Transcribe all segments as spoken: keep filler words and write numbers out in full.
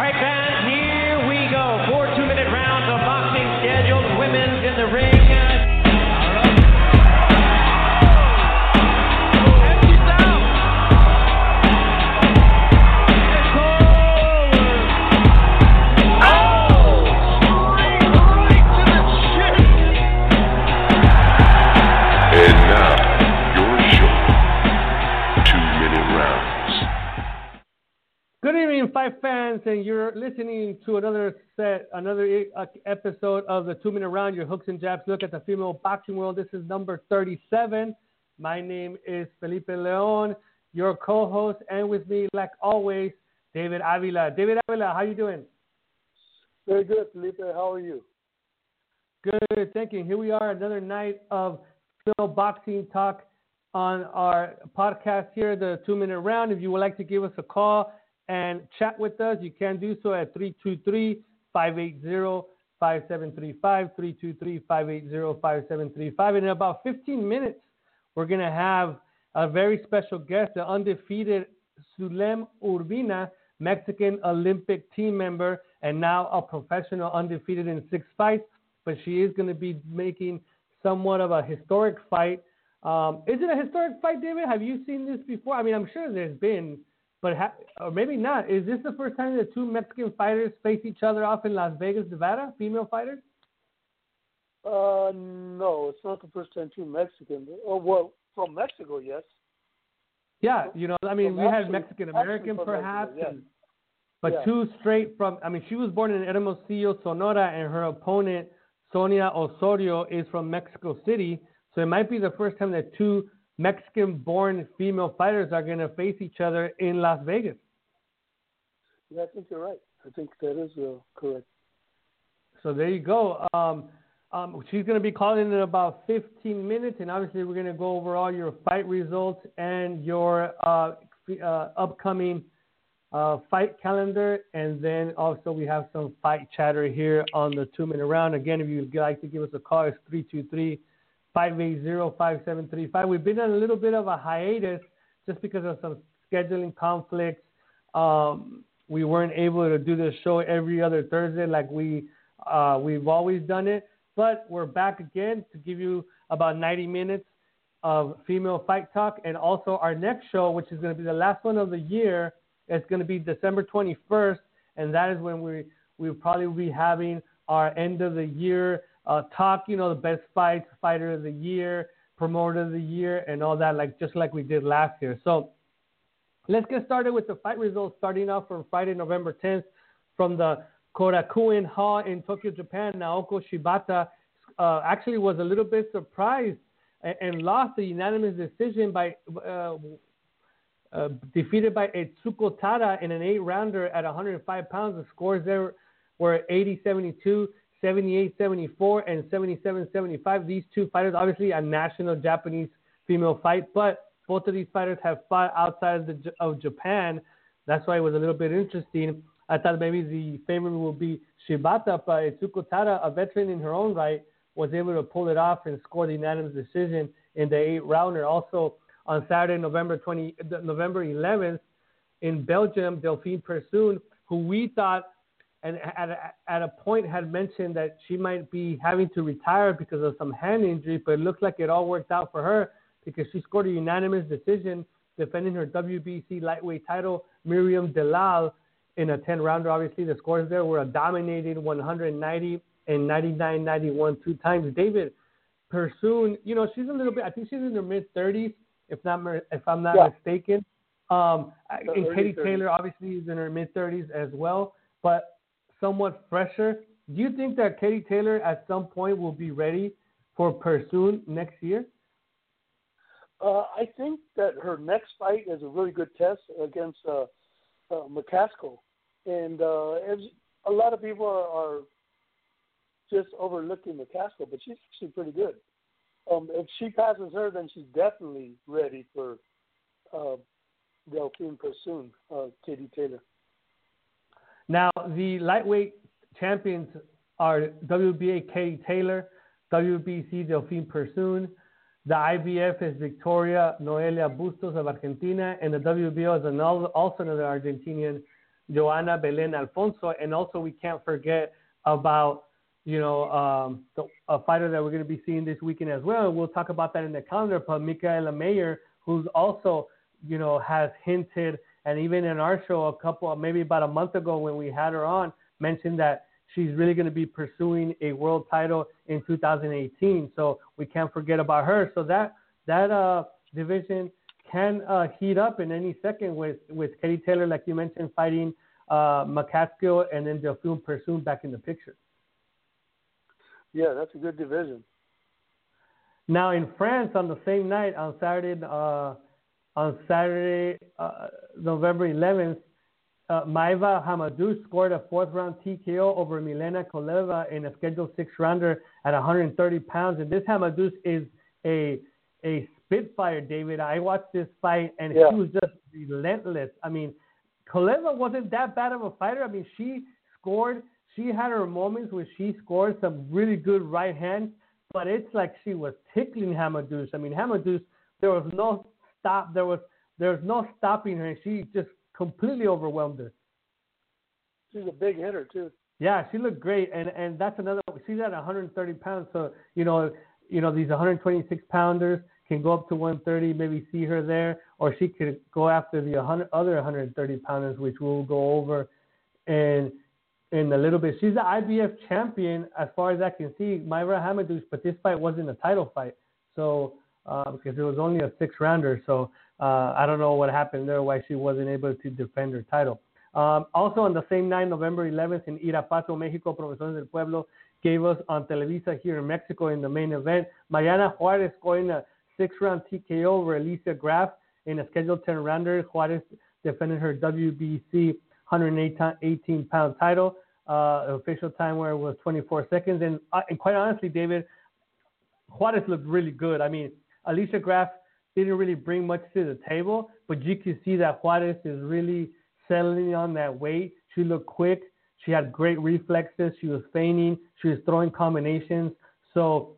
All right, fans, here we go. Four two-minute rounds of boxing scheduled. Women's in the ring. Five fans, and you're listening to another set, another episode of the two-minute round. Your hooks and jabs look at the female boxing world. This is number thirty-seven. My name is Felipe Leon, your co-host, and with me, like always, David Avila. David Avila, how you doing? Very good, Felipe. How are you? Good, thank you. Here we are, another night of female boxing talk on our podcast here, the two-minute round. If you would like to give us a call and chat with us, you can do so at three two three, five eight zero, five seven three five, three two three, five eight zero, five seven three five. And in about fifteen minutes, we're going to have a very special guest, the undefeated Sulem Urbina, Mexican Olympic team member, and now a professional, undefeated in six fights. But she is going to be making somewhat of a historic fight. Um, is it a historic fight, David? Have you seen this before? I mean, I'm sure there's been... But ha- or maybe not. Is this the first time that two Mexican fighters face each other off in Las Vegas, Nevada? Female fighters? Uh, no, it's not the first time two Mexicans. Oh, well, from Mexico, yes. Yeah, you know, I mean, from we actually, had Mexican American perhaps, Mexico, yes. and, but yeah. two straight from. I mean, she was born in Hermosillo, Sonora, and her opponent Sonia Osorio is from Mexico City. So it might be the first time that two Mexican-born female fighters are going to face each other in Las Vegas. Yeah, I think you're right. I think that is uh, correct. So there you go. Um, um, she's going to be calling in about fifteen minutes, and obviously we're going to go over all your fight results and your uh, uh, upcoming uh, fight calendar, and then also we have some fight chatter here on the two-minute round. Again, if you'd like to give us a call, it's three two three, five eight zero, five seven three five. five eight zero, five seven three five. We've been on a little bit of a hiatus just because of some scheduling conflicts. Um, we weren't able to do this show every other Thursday like we, uh, we've always done it. But we're back again to give you about ninety minutes of female fight talk. And also our next show, which is going to be the last one of the year, is going to be December twenty-first. And that is when we, we'll probably be having our end of the year Uh, talk, you know, the best fights, fighter of the year, promoter of the year, and all that, like just like we did last year. So let's get started with the fight results, starting off from Friday, November tenth, from the Korakuen Hall in Tokyo, Japan. Naoko Shibata uh, actually was a little bit surprised and, and lost the unanimous decision by uh, uh, defeated by Etsuko Tada in an eight-rounder at one hundred five pounds. The scores there were eighty seventy-two. seventy-eight seventy-four and seventy-seven seventy-five. These two fighters, obviously a national Japanese female fight, but both of these fighters have fought outside of, the, of Japan. That's why it was a little bit interesting. I thought maybe the favorite would be Shibata, but Etsuko Tada, a veteran in her own right, was able to pull it off and score the unanimous decision in the eight-rounder. Also, on Saturday, November eleventh, in Belgium, Delphine Persoon, who we thought and at a, at a point had mentioned that she might be having to retire because of some hand injury, but it looked like it all worked out for her because she scored a unanimous decision defending her W B C lightweight title, Miriam Delal, in a ten-rounder. Obviously, the scores there were a dominating one hundred ninety and ninety-nine ninety-one two times. David Persoon, you know, she's a little bit, I think she's in her mid-thirties, if not if I'm not yeah. mistaken. Um, and Katie Taylor, obviously, is in her mid-thirties as well, but somewhat fresher. Do you think that Katie Taylor at some point will be ready for Persoon next year? Uh, I think that her next fight is a really good test against uh, uh, McCaskill. And uh, a lot of people are, are just overlooking McCaskill, but she's actually pretty good. Um, if she passes her, then she's definitely ready for uh, Delphine Persoon, uh, Katie Taylor. Now, the lightweight champions are W B A Katie Taylor, W B C Delphine Persoon, the I B F is Victoria Noelia Bustos of Argentina, and the W B O is another, also another Argentinian, Joana Belen Alfonso. And also we can't forget about, you know, um, the, a fighter that we're going to be seeing this weekend as well. We'll talk about that in the calendar. But Micaela Mayer, who's also, you know, has hinted, and even in our show a couple, maybe about a month ago when we had her on, mentioned that she's really going to be pursuing a world title in two thousand eighteen. So we can't forget about her. So that that uh, division can uh, heat up in any second with, with Katie Taylor, like you mentioned, fighting uh, McCaskill, and then Delphine Persoon back in the picture. Yeah, that's a good division. Now in France on the same night, on Saturday, uh, on Saturday, uh, November eleventh, uh, Maiva Hamadou scored a fourth-round T K O over Milena Koleva in a scheduled six-rounder at one hundred thirty pounds. And this Hamadou is a a spitfire, David. I watched this fight, and yeah. She was just relentless. I mean, Koleva wasn't that bad of a fighter. I mean, she scored. She had her moments where she scored some really good right hands, but it's like she was tickling Hamadou. I mean, Hamadou, there was no stop. There was there was no stopping her. She just completely overwhelmed her. She's a big hitter too. Yeah, she looked great, and and that's another. She's at one hundred thirty pounds, so you know you know these one hundred twenty-six pounders can go up to one thirty. Maybe see her there, or she could go after the other one hundred thirty pounders, which we'll go over and. In a little bit. She's the I B F champion as far as I can see, Myra Hamadouche, but this fight wasn't a title fight. So, uh, because it was only a six rounder. So, uh, I don't know what happened there, why she wasn't able to defend her title. Um, also on the same night, November eleventh in Irapuato, Mexico, Profesores del Pueblo gave us on Televisa here in Mexico in the main event, Mariana Juarez scoring a six round T K O over Alicia Graf in a scheduled ten rounder. Juarez defended her W B C one hundred eighteen pound title. Uh, official time where it was twenty-four seconds. And, uh, and quite honestly, David, Juarez looked really good. I mean, Alicia Graf didn't really bring much to the table, but you can see that Juarez is really settling on that weight. She looked quick. She had great reflexes. She was feigning. She was throwing combinations. So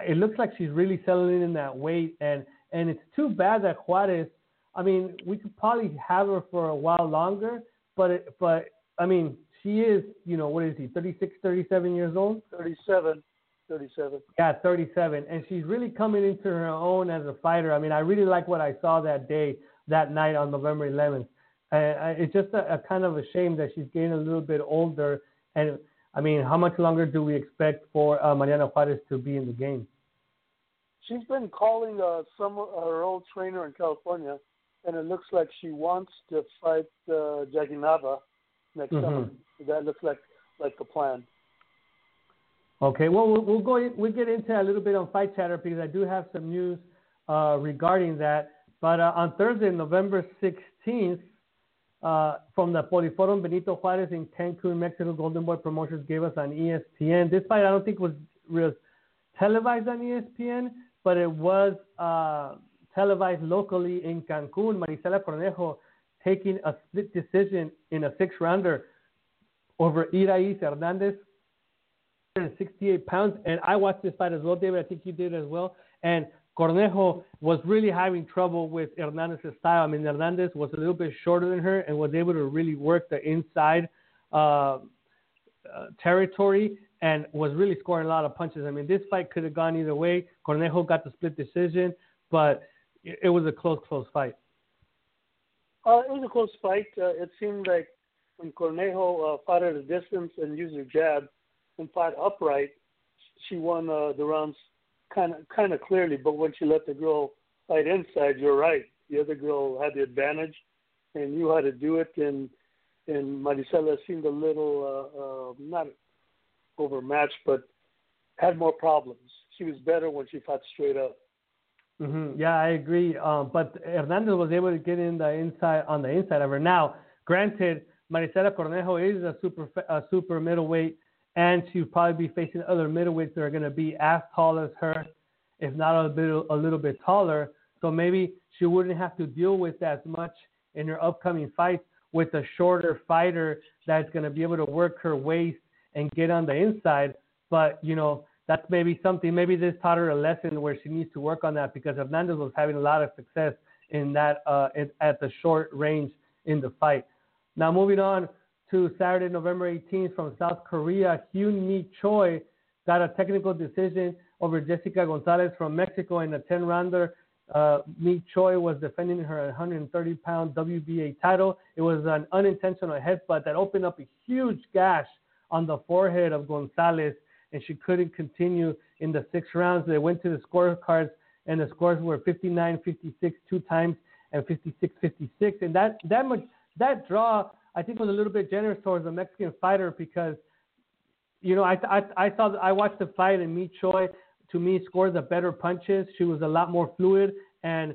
it looks like she's really settling in that weight. And, and it's too bad that Juarez, I mean, we could probably have her for a while longer, But, but I mean, she is, you know, what is he, thirty-six, thirty-seven years old? thirty-seven, thirty-seven. Yeah, thirty-seven. And she's really coming into her own as a fighter. I mean, I really like what I saw that day, that night on November eleventh. Uh, it's just a, a kind of a shame that she's getting a little bit older. And, I mean, how much longer do we expect for uh, Mariana Juarez to be in the game? She's been calling uh, some uh, her old trainer in California, and it looks like she wants to fight uh, Jackie Nava next mm-hmm. summer. That looks like, like the plan. Okay, well, we'll, we'll go. In, we'll get into a little bit on Fight Chatter because I do have some news uh, regarding that. But uh, on Thursday, November sixteenth, uh, from the Poliforum, Benito Juarez in Cancun, Mexico, Golden Boy Promotions gave us on E S P N. This fight I don't think was real televised on E S P N, but it was... Uh, televised locally in Cancun, Marisela Cornejo taking a split decision in a six-rounder over Iraiz Hernandez, one hundred sixty-eight pounds. And I watched this fight as well, David. I think you did as well. And Cornejo was really having trouble with Hernandez's style. I mean, Hernandez was a little bit shorter than her and was able to really work the inside uh, uh, territory and was really scoring a lot of punches. I mean, this fight could have gone either way. Cornejo got the split decision, but it was a close, close fight. Uh, it was a close fight. Uh, it seemed like when Cornejo uh, fought at a distance and used her jab and fought upright, she won uh, the rounds kind of kind of clearly. But when she let the girl fight inside, you're right. The other girl had the advantage and knew how to do it. And and Marisela seemed a little, uh, uh, not overmatched, but had more problems. She was better when she fought straight up. Mm-hmm. Yeah, I agree. Um, but Hernandez was able to get in the inside on the inside of her. Now, granted, Marisela Cornejo is a super a super middleweight, and she'll probably be facing other middleweights that are going to be as tall as her, if not a little a little bit taller. So maybe she wouldn't have to deal with as much in her upcoming fights with a shorter fighter that's going to be able to work her waist and get on the inside. But you know. That's maybe something, maybe this taught her a lesson where she needs to work on that because Hernandez was having a lot of success in that uh, in, at the short range in the fight. Now moving on, to Saturday, November eighteenth from South Korea. Hyun Mi Choi got a technical decision over Jessica Gonzalez from Mexico in a ten-rounder. Uh, Mi Choi was defending her one hundred thirty pound W B A title. It was an unintentional headbutt that opened up a huge gash on the forehead of Gonzalez, and she couldn't continue in the six rounds. They went to the scorecards, and the scores were fifty-nine fifty-six two times and fifty-six fifty-six. And that that much, that draw, I think, was a little bit generous towards the Mexican fighter because, you know, I I, I saw I watched the fight, and Mi Choi, to me, scored the better punches. She was a lot more fluid, and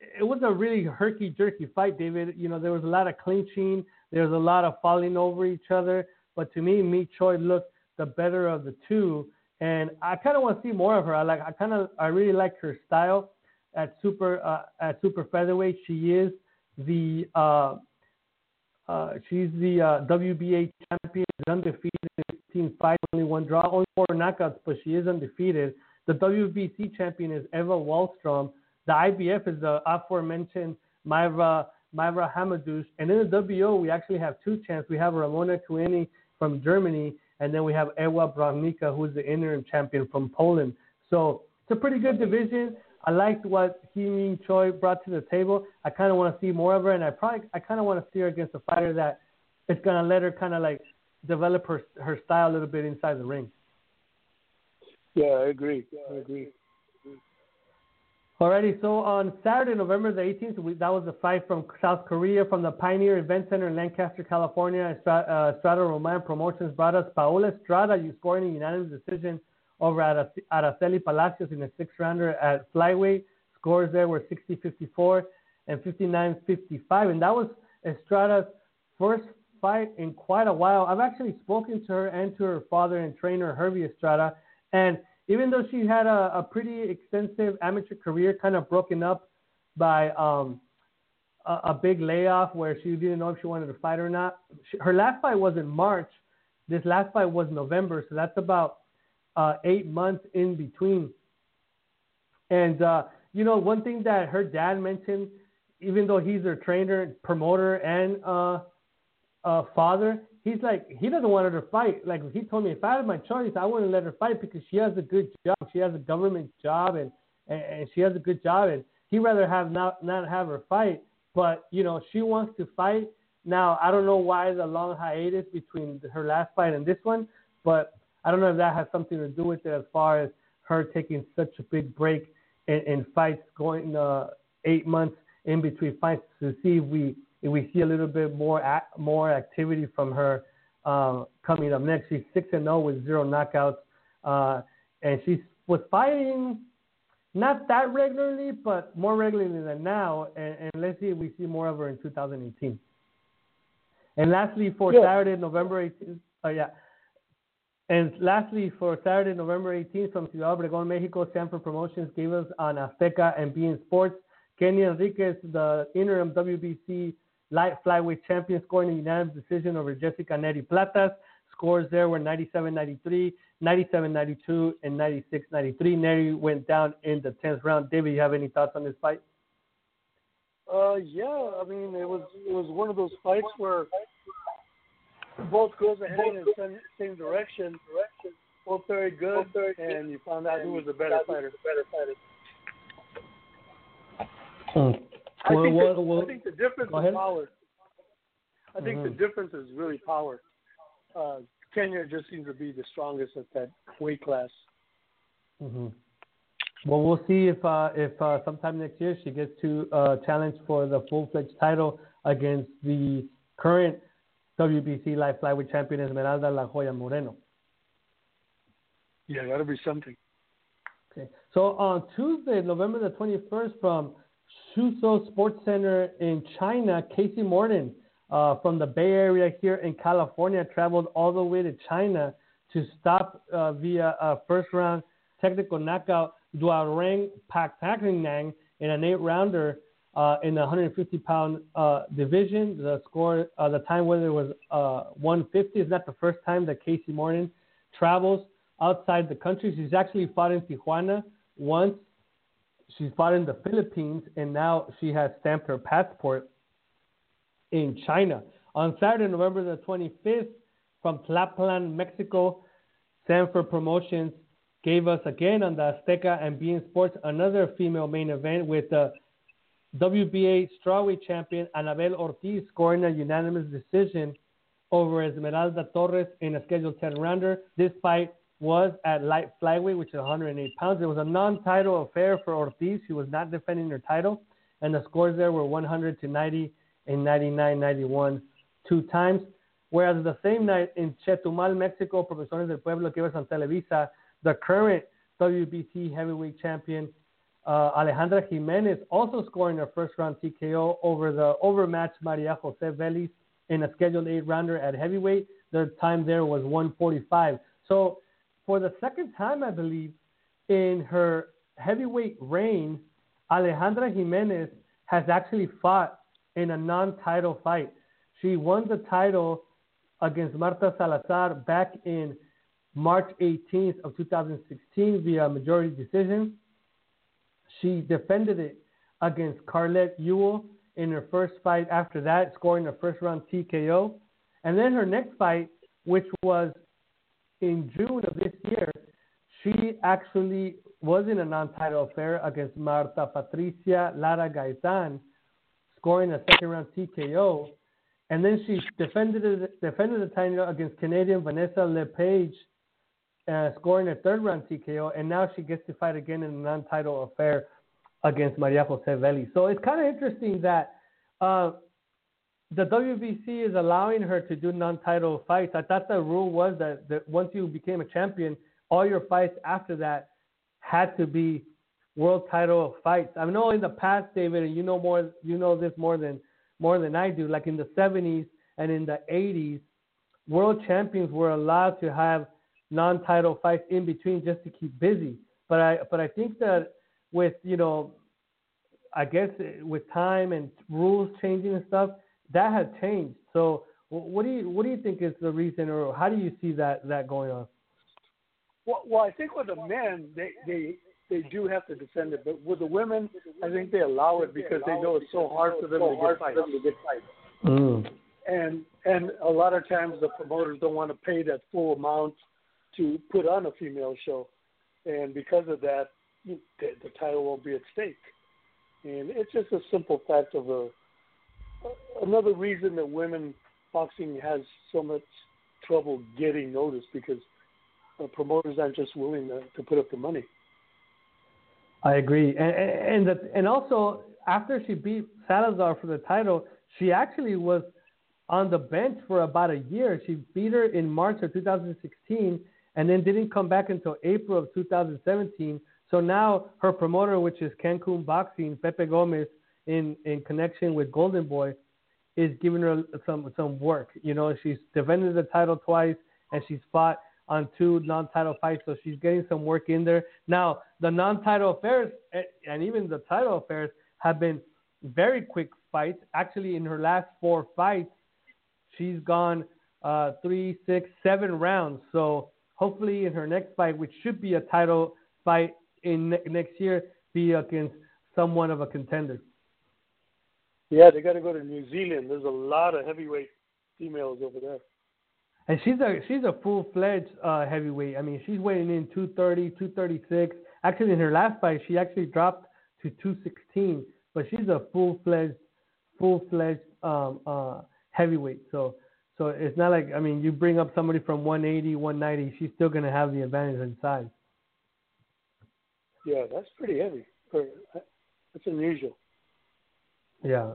it was a really herky-jerky fight, David. You know, there was a lot of clinching. There was a lot of falling over each other. But to me, Mi Choi looked the better of the two, and I kind of want to see more of her. I like, I kind of, I really like her style at super, uh, at super featherweight. She is the, uh, uh, she's the uh, W B A champion, undefeated in fifteen fights, only one draw, only four knockouts, but she is undefeated. The W B C champion is Eva Wahlstrom. The I B F is the aforementioned Maiva Myra Hamadouche. And in the W B O, we actually have two champs. We have Ramona Kühne from Germany, and then we have Ewa Bramnica, who is the interim champion from Poland. So it's a pretty good division. I liked what Hee-Min Choi brought to the table. I kind of want to see more of her, and I probably I kind of want to see her against a fighter that is going to let her kind of like develop her her style a little bit inside the ring. Yeah, I agree. Yeah, I agree. Alrighty, so on Saturday, November the eighteenth, we, that was the fight from South Korea from the Pioneer Event Center in Lancaster, California. Estrada, uh, Estrada Roman Promotions brought us Paola Estrada scoring a unanimous decision over Araceli Palacios in a six-rounder at flyweight. Scores there were sixty fifty-four and fifty-nine fifty-five, and that was Estrada's first fight in quite a while. I've actually spoken to her and to her father and trainer, Hervey Estrada, and even though she had a, a pretty extensive amateur career kind of broken up by um, a, a big layoff where she didn't know if she wanted to fight or not. She, her last fight was in March. This last fight was November, so that's about uh, eight months in between. And, uh, you know, one thing that her dad mentioned, even though he's her trainer, promoter, and uh, uh, father, he's like, he doesn't want her to fight. Like, he told me, if I had my choice, I wouldn't let her fight because she has a good job. She has a government job, and, and, and she has a good job, and he'd rather have not, not have her fight. But, you know, she wants to fight. Now, I don't know why the long hiatus between her last fight and this one, but I don't know if that has something to do with it as far as her taking such a big break in, in fights, going uh, eight months in between fights to see if we – we see a little bit more more activity from her uh, coming up next. She's six and oh with zero knockouts. Uh, and she was fighting not that regularly, but more regularly than now. And, and let's see if we see more of her in two thousand eighteen. And lastly, for yeah. Saturday, November eighteenth. Oh, yeah. And lastly, for Saturday, November eighteenth, from Ciudad Obregón, Mexico, Sanford Promotions gave us on Azteca and beIN Sports. Kenny Enriquez, the interim W B C light flyweight champion, scoring a unanimous decision over Jessica Neri Platas. Scores there were ninety-seven ninety-three, ninety-seven ninety-two, and ninety-six ninety-three. Neri went down in the tenth round. David, you have any thoughts on this fight? Uh, yeah, I mean, it was it was one of those fights where both girls are heading in the same, same direction. Both very good, both very good. And you found out who was the better fighter. Better fighter. Hmm. I, well, think well, the, well, I think the difference is power. I think mm-hmm. the difference is really power. Uh, Kenya just seems to be the strongest at that weight class. Mm-hmm. Well, we'll see if uh, if uh, sometime next year she gets to uh, challenge for the full-fledged title against the current W B C light flyweight champion Esmeralda La Joya Moreno. Yeah, that'll be something. Okay. So on Tuesday, November the twenty-first, from Suzhou Sports Center in China, Casey Morton uh, from the Bay Area here in California traveled all the way to China to stop uh, via a first-round technical knockout Duarang Paktangnan in an eight-rounder uh, in the one hundred fifty pound uh, division. The score, uh, the time whether it was uh, one fifty. It's not the first time that Casey Morton travels outside the country. She's actually fought in Tijuana once. She fought in the Philippines, and now she has stamped her passport in China. on Saturday, November the twenty-fifth, from Tlaxcala, Mexico. Sanford Promotions gave us again on the Azteca and Bein Sports another female main event with the W B A strawweight champion Anabel Ortiz scoring a unanimous decision over Esmeralda Torres in a scheduled ten-rounder. This fight was at light flyweight, which is one hundred eight pounds. It was a non-title affair for Ortiz. She was not defending her title, and the scores there were one hundred to ninety and ninety-nine ninety-one two times. Whereas the same night in Chetumal, Mexico, Profesores del Pueblo gave us on Televisa the current W B C heavyweight champion uh, Alejandra Jimenez also scoring a first-round T K O over the overmatched Maria Jose Vélez in a scheduled eight-rounder at heavyweight. The time there was one forty-five. So for the second time, I believe, in her heavyweight reign, Alejandra Jimenez has actually fought in a non-title fight. She won the title against Marta Salazar back in March eighteenth of two thousand sixteen via majority decision. She defended it against Carlette Ewell in her first fight after that, scoring a first-round T K O. And then her next fight, which was in June of this year, she actually was in a non-title affair against Marta Patricia Lara Gaetan, scoring a second-round T K O. And then she defended it, defended the title against Canadian Vanessa LePage, uh, scoring a third-round T K O, and now she gets to fight again in a non-title affair against Maria Jose Vélez. So it's kind of interesting that uh, the W B C is allowing her to do non-title fights. I thought the rule was that, that once you became a champion, all your fights after that had to be world title fights. I know in the past, David, and you know more, you know this more than. more than I do, like in the seventies and in the eighties, world champions were allowed to have non-title fights in between just to keep busy. But I but I think that with, you know, I guess with time and rules changing and stuff, that has changed. So what do you what do you think is the reason, or how do you see that, that going on? Well, well, I think with the men, they, they – they do have to defend it, but with the women, I think they allow it because they know it's so hard for them to get fights. Mm. And and a lot of times the promoters don't want to pay that full amount to put on a female show, and because of that, the, the title won't be at stake. And it's just a simple fact of a another reason that women boxing has so much trouble getting noticed, because the promoters aren't just willing to, to put up the money. I agree, and and the, and also after she beat Salazar for the title, she actually was on the bench for about a year. She beat her in March of two thousand sixteen, and then didn't come back until April of two thousand seventeen. So now her promoter, which is Cancun Boxing, Pepe Gomez, in, in connection with Golden Boy, is giving her some some work. You know, she's defended the title twice, and she's fought on two non-title fights, so she's getting some work in there. Now, the non-title affairs and even the title affairs have been very quick fights. Actually, in her last four fights, she's gone uh, three, six, seven rounds. So hopefully in her next fight, which should be a title fight in ne- next year, be against someone of a contender. Yeah, they got to go to New Zealand. There's a lot of heavyweight females over there. And she's a she's a full-fledged uh, heavyweight. I mean, she's weighing in two thirty, two thirty-six. Actually, in her last fight, she actually dropped to two sixteen. But she's a full-fledged, full-fledged um, uh, heavyweight. So, so it's not like, I mean, you bring up somebody from one eighty, one ninety, she's still going to have the advantage in size. Yeah, that's pretty heavy. That's unusual. Yeah.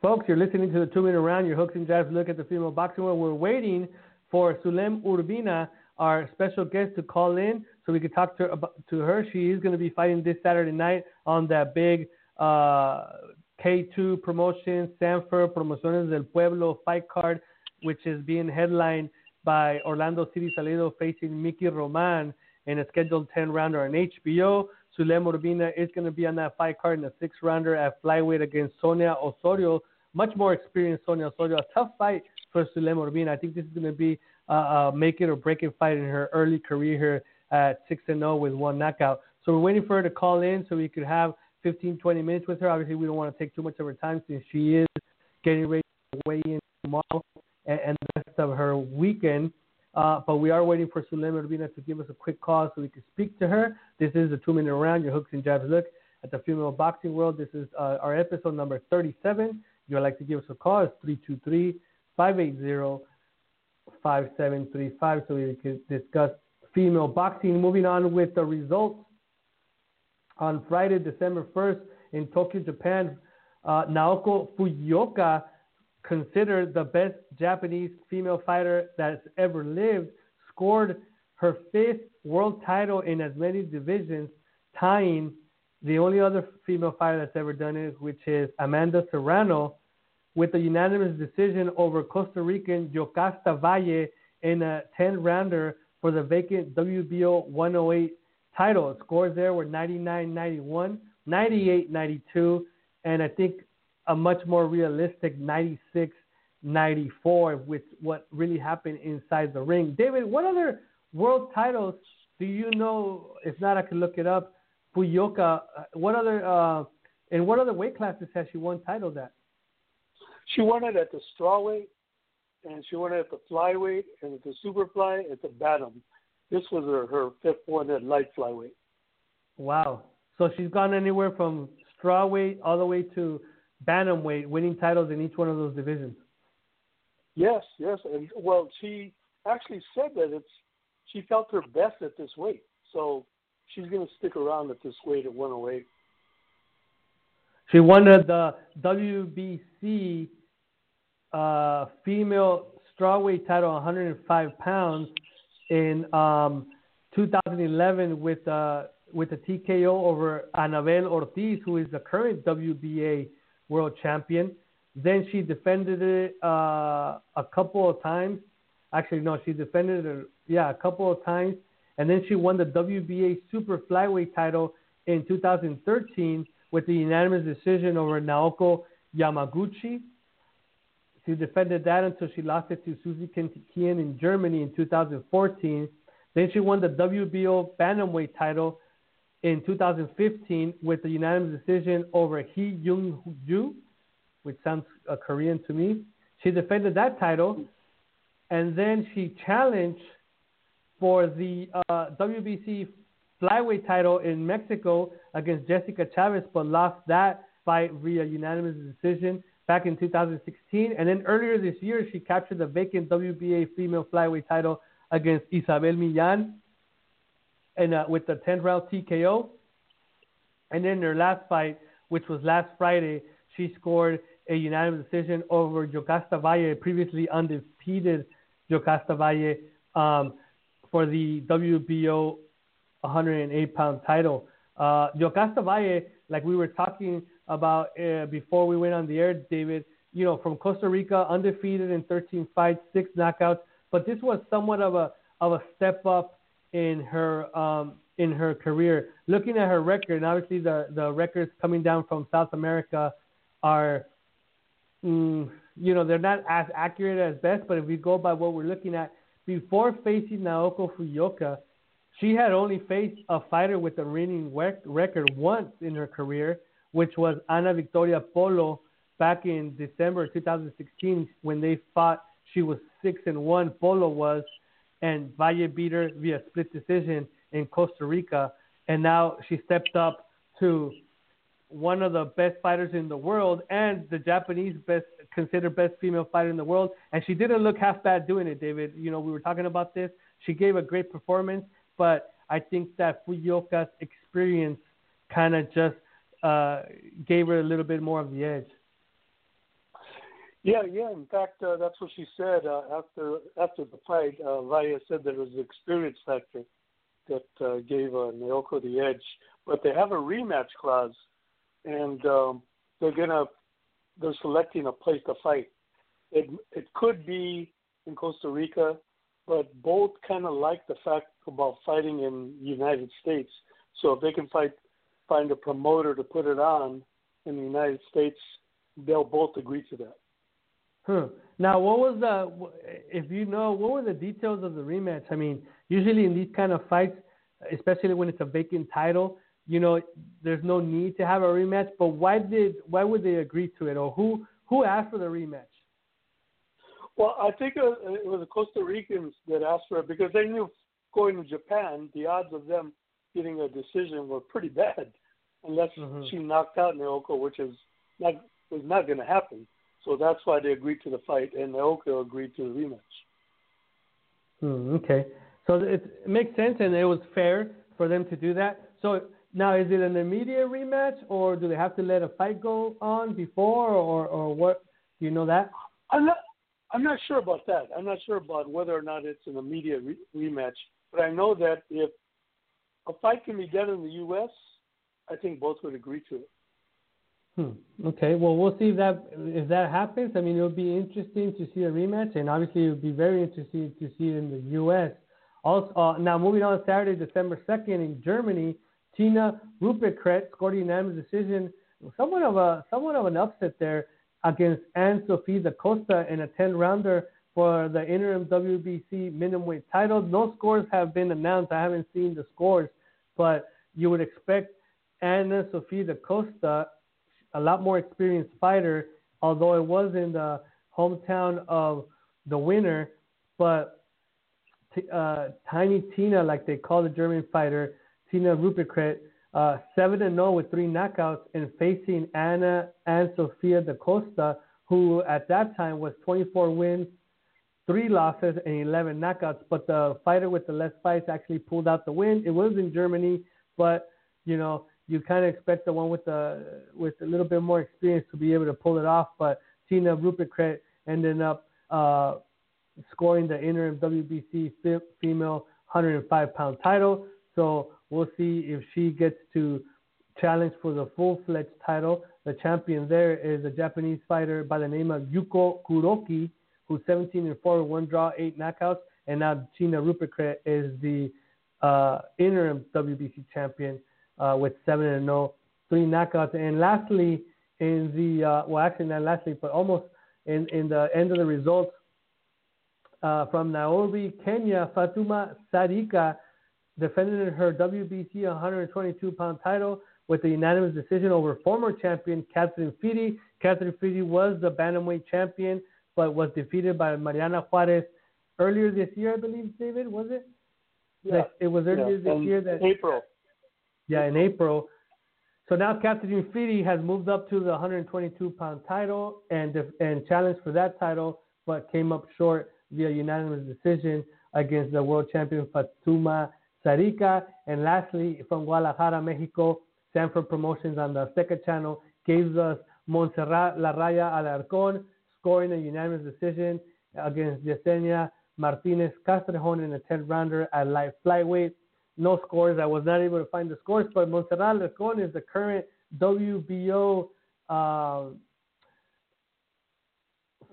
Folks, you're listening to the two-minute round. Your hooks and jabs look at the female boxing world. We're waiting for Sulem Urbina, our special guest, to call in so we could talk to her. About, to her. She is going to be fighting this Saturday night on that big uh, K two promotion, Sanford Promociones del Pueblo fight card, which is being headlined by Orlando City Saledo facing Mickey Roman in a scheduled ten-rounder on H B O. Sulem Urbina is going to be on that fight card in a six-rounder at flyweight against Sonia Osorio. Much more experienced Sonia Osorio. A tough fight for Sulem Urbina. I think this is going to be a uh, uh, make it or break it fight in her early career here at six and oh with one knockout. So we're waiting for her to call in so we could have fifteen, twenty minutes with her. Obviously, we don't want to take too much of her time since she is getting ready to weigh in tomorrow and, and the rest of her weekend. Uh, but we are waiting for Sulem Urbina to give us a quick call so we can speak to her. This is the two-minute round, your hooks and jabs look at the female boxing world. This is uh, our episode number thirty-seven. If you would like to give us a call, it's three two three, five eight zero, five seven three five so we can discuss female boxing. Moving on with the results. On Friday, December first, in Tokyo, Japan, uh, Naoko Fujioka, considered the best Japanese female fighter that's ever lived, scored her fifth world title in as many divisions, tying the only other female fighter that's ever done it, which is Amanda Serrano, with a unanimous decision over Costa Rican Yocasta Valle in a ten-rounder for the vacant W B O one oh eight title. Scores there were ninety-nine ninety-one, ninety-eight ninety-two, and I think a much more realistic ninety-six ninety-four with what really happened inside the ring. David, what other world titles do you know? If not, I can look it up. Fujioka, what other uh, and what other weight classes has she won titles at? She won it at the strawweight, and she won it at the flyweight, and at the superfly, at the bantam. This was her, her fifth one at light flyweight. Wow. So she's gone anywhere from strawweight all the way to bantamweight, winning titles in each one of those divisions. Yes, yes. And, well, she actually said that it's she felt her best at this weight. So she's going to stick around at this weight at one oh eight. She won the W B C uh, female strawweight title, one hundred five pounds, in um, two thousand eleven with uh, with a T K O over Anabel Ortiz, who is the current W B A world champion. Then she defended it uh, a couple of times. Actually, no, she defended it, yeah, a couple of times. And then she won the W B A super flyweight title in two thousand thirteen with the unanimous decision over Naoko Yamaguchi. She defended that until she lost it to Susie Kien in Germany in two thousand fourteen. Then she won the W B O bantamweight title in two thousand fifteen with the unanimous decision over Hee Yoon-ju, which sounds uh, Korean to me. She defended that title, and then she challenged for the uh, W B C flyweight title in Mexico against Jessica Chavez, but lost that fight via unanimous decision back in two thousand sixteen. And then earlier this year, she captured the vacant W B A female flyweight title against Isabel Millan, and uh, with the tenth round T K O. And then their last fight, which was last Friday, she scored a unanimous decision over Yocasta Valle, previously undefeated Yocasta Valle, um, for the W B O one oh eight pound title. Uh, Yocasta Valle, like we were talking about uh, before we went on the air, David, you know, from Costa Rica, undefeated in thirteen fights, six knockouts, but this was somewhat of a of a step up in her um, in her career. Looking at her record, and obviously the, the records coming down from South America are, mm, you know, they're not as accurate as best, but if we go by what we're looking at, before facing Naoko Fujioka, she had only faced a fighter with a winning rec- record once in her career, which was Ana Victoria Polo back in December two thousand sixteen when they fought. She was six and one, Polo was, and Valle beat her via split decision in Costa Rica. And now she stepped up to one of the best fighters in the world and the Japanese best, considered best female fighter in the world. And she didn't look half bad doing it, David. You know, we were talking about this. She gave a great performance, but I think that Fujioka's experience kind of just uh, gave her a little bit more of the edge. Yeah, yeah. In fact, uh, that's what she said uh, after after the fight. Uh, Valle said that it was the experience factor that uh, gave uh, Naoko the edge. But they have a rematch clause, and um, they're gonna they're selecting a place to fight. It it could be in Costa Rica, but both kind of like the fact about fighting in the United States. So if they can fight, find a promoter to put it on in the United States, they'll both agree to that. Hmm. Now, what was the, if you know, what were the details of the rematch? I mean, usually in these kind of fights, especially when it's a vacant title, you know, there's no need to have a rematch. But why did, why would they agree to it, or who, who asked for the rematch? Well, I think it was the Costa Ricans that asked for it because they knew going to Japan, the odds of them getting a decision were pretty bad unless mm-hmm. she knocked out Naoko, which is not, was not going to happen. So that's why they agreed to the fight, and Naoko agreed to the rematch. Hmm, okay. So it makes sense, and it was fair for them to do that. So now, is it an immediate rematch, or do they have to let a fight go on before, or, or what? Do you know that? I'm not, I'm not sure about that. I'm not sure about whether or not it's an immediate re- rematch. But I know that if a fight can be done in the U S, I think both would agree to it. Hmm. Okay. Well, we'll see if that if that happens. I mean, it'll be interesting to see a rematch, and obviously it would be very interesting to see it in the U S. Also, uh, now moving on, Saturday, December second in Germany, Tina Ruprecht scored a unanimous decision, somewhat of a somewhat of an upset there against Anne-Sophie Da Costa in a ten rounder for the interim W B C minimum title. No scores have been announced. I haven't seen the scores, but you would expect Anne-Sophie Da Costa, a lot more experienced fighter, although it was in the hometown of the winner, but t- uh, Tiny Tina, like they call the German fighter, Tina Ruprecht, uh, seven and oh with three knockouts and facing Anna and Sofia Da Costa, who at that time was twenty-four wins, three losses, and eleven knockouts. But the fighter with the less fights actually pulled out the win. It was in Germany, but, you know, you kind of expect the one with the with a little bit more experience to be able to pull it off. But Tina Ruprecht ended up uh, scoring the interim W B C female one hundred five pound title. So we'll see if she gets to challenge for the full-fledged title. The champion there is a Japanese fighter by the name of Yuko Kuroki, who's seventeen and four with one draw, eight knockouts. And now Tina Ruprecht is the uh, interim W B C champion uh, with seven and oh, three knockouts. And lastly, in the uh, well, actually not lastly, but almost in, in the end of the results uh, from Nairobi, Kenya, Fatuma Zarika defended her W B C one hundred twenty-two pound title with a unanimous decision over former champion Catherine Fiti. Catherine Fiti was the bantamweight champion, but was defeated by Mariana Juarez earlier this year, I believe, David, was it? Yeah. Like, it was earlier yeah. this in year. That, April. Yeah, in April. So now Catherine Fiti has moved up to the one hundred twenty-two pound title and, and challenged for that title, but came up short via unanimous decision against the world champion Fatuma Zarika. And lastly, from Guadalajara, Mexico, Sanford Promotions on the Azteca channel gave us Montserrat La Raya Alarcón scoring a unanimous decision against Yesenia Martinez Castrejón in a ten rounder at light flyweight. No scores. I was not able to find the scores, but Montserrat Alarcón is the current W B O uh,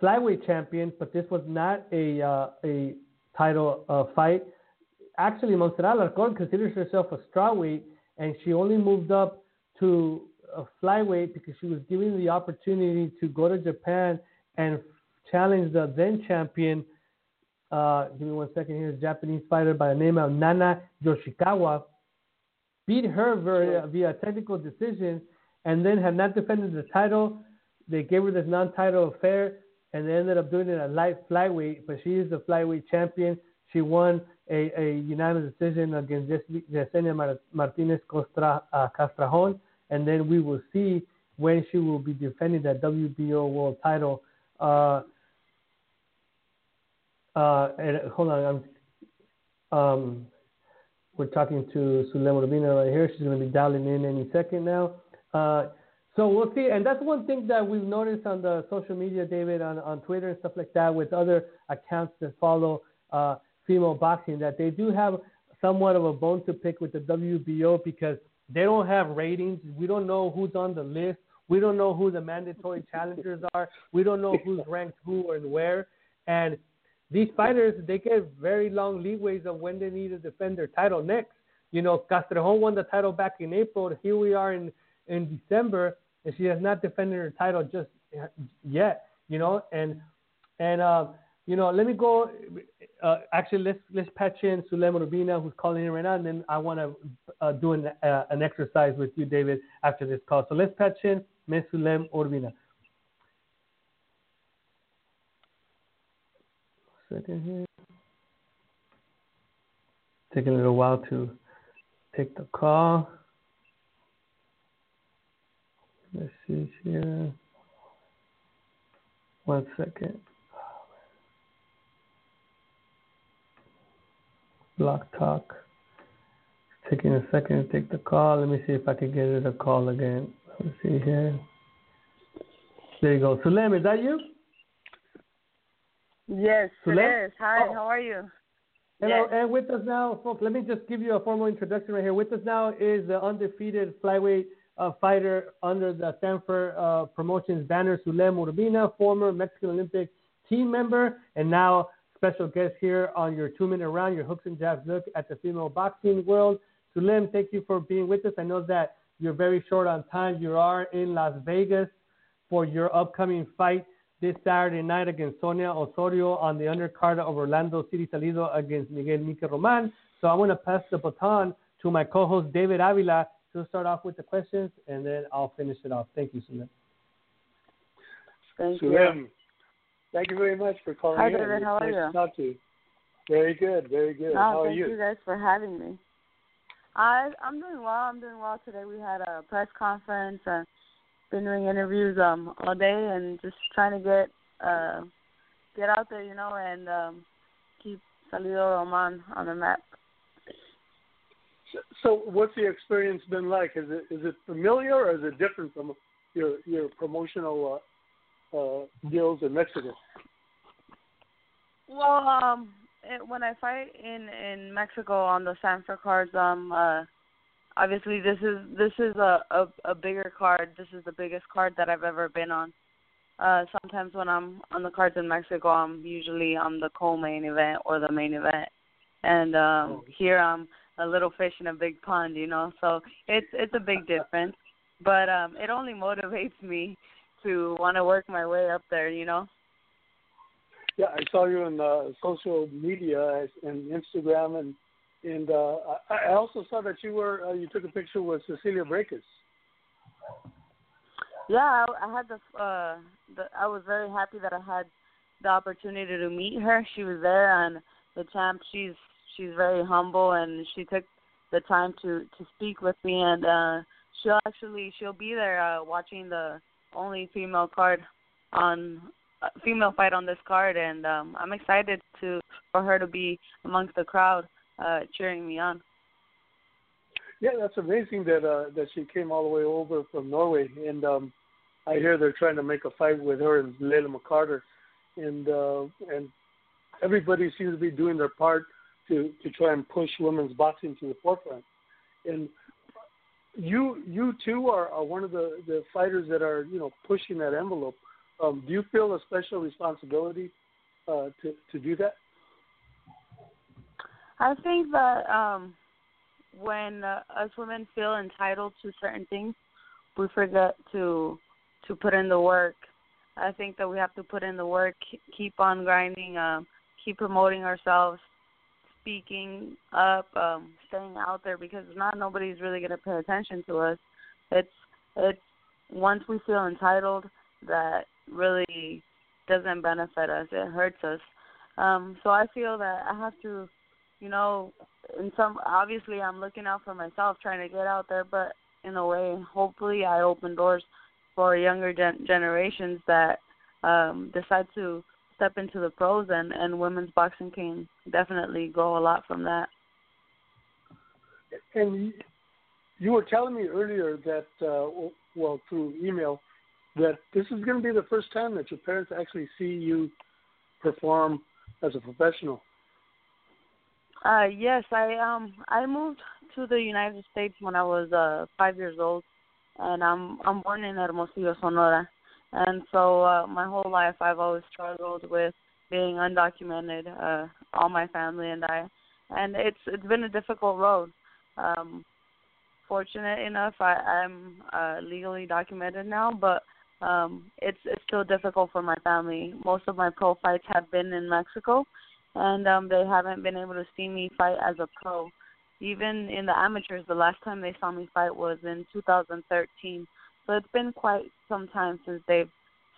flyweight champion, but this was not a uh, a title uh, fight. Actually, Montserrat Alarcón considers herself a strawweight, and she only moved up to a flyweight because she was given the opportunity to go to Japan and challenge the then-champion, uh, give me one second here, Japanese fighter by the name of Nana Yoshikawa, beat her via, via technical decision, and then had not defended the title. They gave her this non-title affair, and they ended up doing it at light flyweight, but she is the flyweight champion. She won a, a unanimous decision against Yesenia Martinez Castrejón, and then we will see when she will be defending that W B O world title. Uh, uh, and hold on, I'm, um, we're talking to Sulem Urbina right here. She's going to be dialing in any second now. Uh, so we'll see, and that's one thing that we've noticed on the social media, David, on, on Twitter and stuff like that, with other accounts that follow uh, female boxing, that they do have somewhat of a bone to pick with the W B O because they don't have ratings. We don't know who's on the list. We don't know who the mandatory challengers are. We don't know who's ranked who and where. And these fighters, they get very long leeways of when they need to defend their title next. You know, Castrejón won the title back in April. Here we are in, in December, and she has not defended her title just yet, you know. And, and uh, you know, let me go uh, – actually, let's let's patch in Sulem Urbina, who's calling in right now, and then I want to uh, do an uh, an exercise with you, David, after this call. So let's patch in Miz Sulem Urbina. second here. Taking a little while to take the call. Let's see here. One second. Block Talk. Taking a second to take the call. Let me see if I can get it a call again. Let's see here. There you go. Sulem, is that you? Yes, Sulem? It is. Hi, oh. How are you? Hello, yes. And with us now, folks, let me just give you a formal introduction right here. With us now is the undefeated flyweight uh, fighter under the Sanford uh, Promotions banner, Sulem Urbina, former Mexican Olympic team member, and now special guest here on your two-minute round, your hooks and jabs look at the female boxing world. Sulem, thank you for being with us. I know that you're very short on time. You are in Las Vegas for your upcoming fight this Saturday night against Sonia Osorio on the undercard of Orlando City Salido against Miguel Mickey Roman. So I want to pass the baton to my co-host, David Avila, to start off with the questions, and then I'll finish it off. Thank you, Sulem. Thank Sulem, you. Thank you very much for calling Hi, in. Hi, David. How nice are you? Talk to you? Very good. Very good. Oh, how are you? Thank you guys for having me. I, I'm doing well. I'm doing well today. We had a press conference and been doing interviews um all day and just trying to get uh get out there, you know, and um, keep Salido Roman on the map. So, so, what's the experience been like? Is it is it familiar or is it different from your your promotional uh, uh, deals in Mexico? Well, um, it, when I fight in, in Mexico on the Sanford cards, um. Uh, Obviously, this is this is a, a, a bigger card. This is the biggest card that I've ever been on. Uh, sometimes when I'm on the cards in Mexico, I'm usually on the co-main event or the main event. And um, here I'm a little fish in a big pond, you know. So it's it's a big difference. But um, it only motivates me to want to work my way up there, you know. Yeah, I saw you on uh, social media and Instagram and. And uh, I also saw that you were uh, you took a picture with Cecilia Brækhus. Yeah, I, I had the, uh, the. I was very happy that I had the opportunity to meet her. She was there, and the champ. She's she's very humble, and she took the time to, to speak with me. And uh, she'll actually she'll be there uh, watching the only female card on. Uh, female fight on this card, and um, I'm excited to for her to be amongst the crowd. Uh, cheering me on. Yeah, that's amazing that uh, that she came all the way over from Norway, and um, I hear they're trying to make a fight with her and Layla McCarter, and uh, and everybody seems to be doing their part to, to try and push women's boxing to the forefront. And you you too are, are one of the, the fighters that are you know pushing that envelope. Um, do you feel a special responsibility uh, to to do that? I think that um, when uh, us women feel entitled to certain things, we forget to to put in the work. I think that we have to put in the work, keep on grinding, um, keep promoting ourselves, speaking up, um, staying out there, because not nobody's really going to pay attention to us. It's it's once we feel entitled, that really doesn't benefit us. It hurts us. Um, so I feel that I have to. You know, in some obviously I'm looking out for myself, trying to get out there, but in a way, hopefully I open doors for younger gen- generations that um, decide to step into the pros, and, and women's boxing can definitely grow a lot from that. And you were telling me earlier that, uh, well, through email, that this is going to be the first time that your parents actually see you perform as a professional. Uh, yes, I um I moved to the United States when I was uh, five years old, and I'm I'm born in Hermosillo, Sonora, and so uh, my whole life I've always struggled with being undocumented. Uh, all my family and I, and it's it's been a difficult road. Um, fortunate enough, I, I'm uh, legally documented now, but um, it's it's still difficult for my family. Most of my pro fights have been in Mexico. And um, they haven't been able to see me fight as a pro. Even in the amateurs, the last time they saw me fight was in two thousand thirteen. So it's been quite some time since they've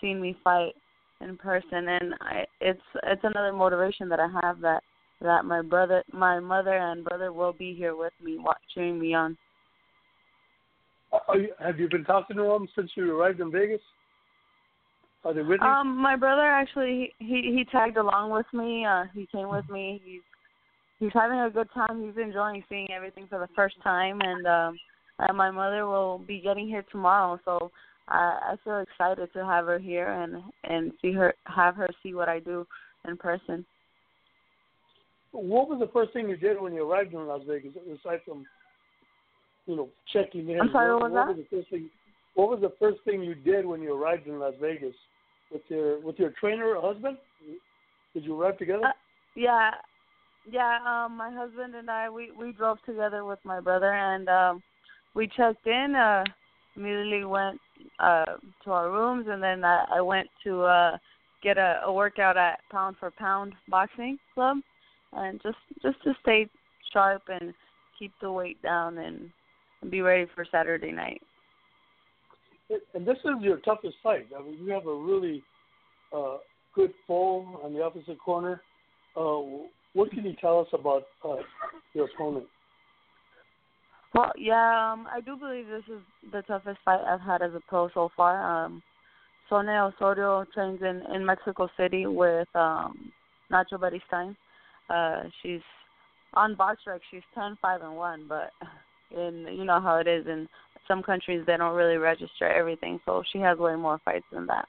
seen me fight. in person, and I, it's it's another motivation that I have that that my brother, my mother and brother will be here with me, cheering me on. Are you, have you been talking to them since you arrived in Vegas? Are they with you? Um, my brother actually he he tagged along with me. Uh, he came with me. He's he's having a good time. He's enjoying seeing everything for the first time, and um, and my mother will be getting here tomorrow. So I, I feel excited to have her here and and see her have her see what I do in person. What was the first thing you did when you arrived in Las Vegas, aside from, you know, checking in? I'm sorry, what, what was that? Was the first thing, what was the first thing you did when you arrived in Las Vegas with your with your trainer or husband? Did you arrive together? Uh, yeah, yeah. Um, my husband and I we, we drove together with my brother, and um, we checked in. Uh, immediately went uh, to our rooms, and then I, I went to uh, get a, a workout at Pound for Pound Boxing Club, and just just to stay sharp and keep the weight down and, and be ready for Saturday night. And this is your toughest fight. I mean, you have a really uh, good foe on the opposite corner. Uh, what can you tell us about uh, your opponent? Well, yeah, um, I do believe this is the toughest fight I've had as a pro so far. Um, Sonia Osorio trains in, in Mexico City with um, Nacho Beristain. Uh, she's on BoxRec. She's ten, five, and one, but in you know how it is in some countries they don't really register everything, so she has way more fights than that.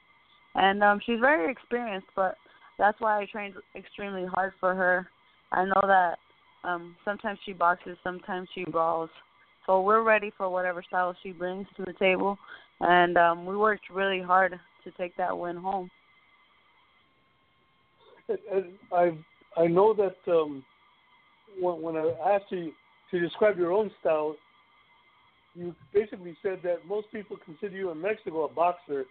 And um, she's very experienced, but that's why I trained extremely hard for her. I know that um, sometimes she boxes, sometimes she brawls. So we're ready for whatever style she brings to the table, and um, we worked really hard to take that win home. I I know that um, when, when I asked you to describe your own style, you basically said that most people consider you in Mexico a boxer,